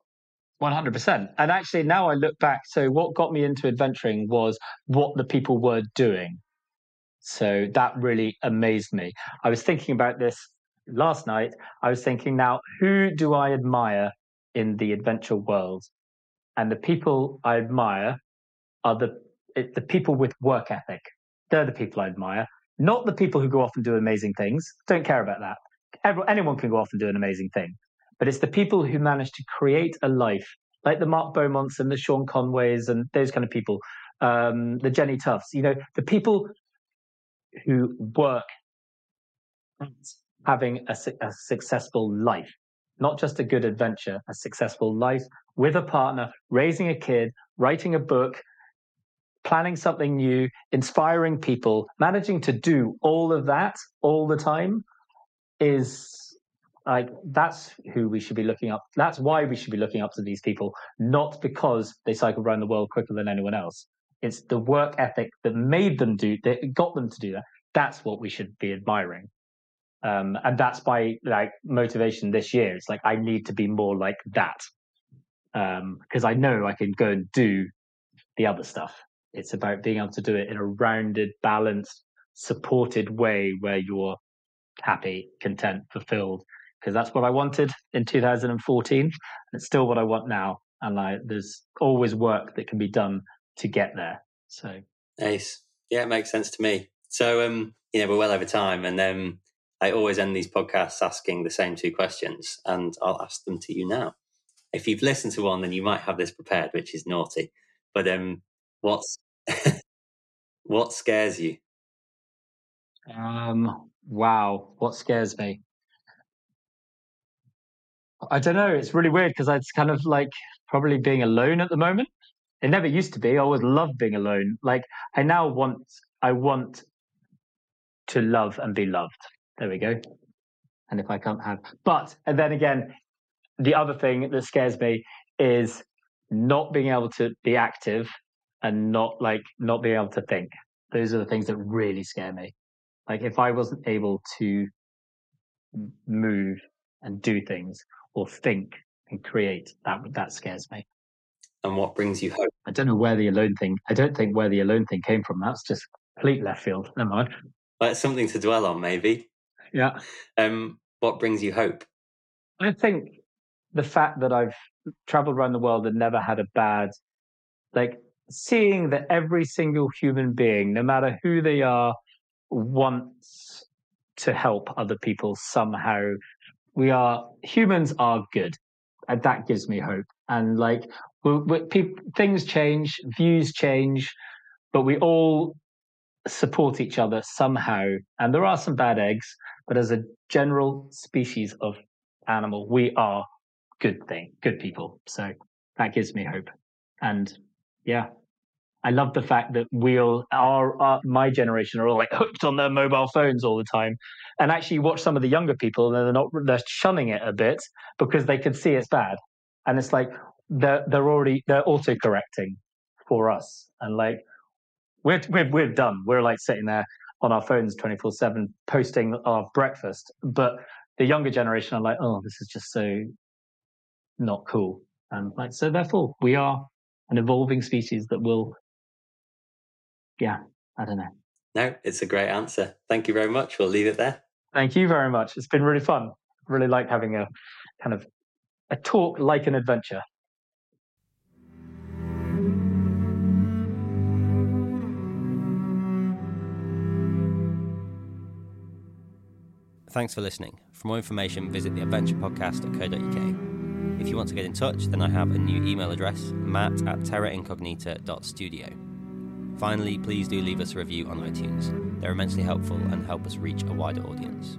one hundred percent. And actually now I look back, so what got me into adventuring was what the people were doing. So that really amazed me. I was thinking about this last night. I was thinking, now, who do I admire in the adventure world? And the people I admire are the the people with work ethic. They're the people I admire, not the people who go off and do amazing things. Don't care about that. Everyone, anyone can go off and do an amazing thing. But it's the people who manage to create a life, like the Mark Beaumonts and the Sean Conways and those kind of people, um, the Jenny Tuffs, you know, the people who work at having a, a successful life, not just a good adventure, a successful life with a partner, raising a kid, writing a book, planning something new, inspiring people, managing to do all of that all the time is like, that's who we should be looking up. That's why we should be looking up to these people, not because they cycle around the world quicker than anyone else. It's the work ethic that made them do that, got them to do that. That's what we should be admiring, um, and that's my like motivation this year. It's like I need to be more like that. um, because I know I can go and do the other stuff. It's about being able to do it in a rounded, balanced, supported way where you're happy, content, fulfilled, because that's what I wanted in two thousand fourteen. And it's still what I want now. And like, there's always work that can be done to get there. So nice. Yeah, it makes sense to me. So, um, you know, we're well over time. And um, I always end these podcasts asking the same two questions, and I'll ask them to you now. If you've listened to one, then you might have this prepared, which is naughty. But um, what's, what scares you? Um, wow. What scares me? I don't know. It's really weird because it's kind of like probably being alone at the moment. It never used to be. I always loved being alone. Like I now want, I want to love and be loved. There we go. And if I can't have, but, and then again, the other thing that scares me is not being able to be active and not like, not being able to think. Those are the things that really scare me. Like if I wasn't able to move and do things, or think and create, that that scares me. And what brings you hope? I don't know where the alone thing, I don't think where the alone thing came from. That's just complete left field. Never mind. Well, that's something to dwell on, maybe. Yeah. Um, what brings you hope? I think the fact that I've traveled around the world and never had a bad, like seeing that every single human being, no matter who they are, wants to help other people somehow. We are, humans are good, and that gives me hope. And like, we're, we're, people, things change, views change, but we all support each other somehow. And there are some bad eggs, but as a general species of animal, we are good thing, good people. So that gives me hope. And yeah, I love the fact that we all, our, our, my generation are all like hooked on their mobile phones all the time. And actually you watch some of the younger people and they're not, they're shunning it a bit because they can see it's bad. And it's like, they're, they're already, they're auto-correcting for us. And like, we're, we're, we're done. We're like sitting there on our phones twenty-four seven posting our breakfast. But the younger generation are like, oh, this is just so not cool. And like, so therefore we are an evolving species that will, yeah, I don't know. No, it's a great answer. Thank you very much. We'll leave it there. Thank you very much. It's been really fun. Really like having a kind of a talk like an adventure. Thanks for listening. For more information, visit the adventure podcast dot co dot uk. If you want to get in touch, then I have a new email address, matt at terra incognita dot studio. Finally, please do leave us a review on iTunes. They're immensely helpful and help us reach a wider audience.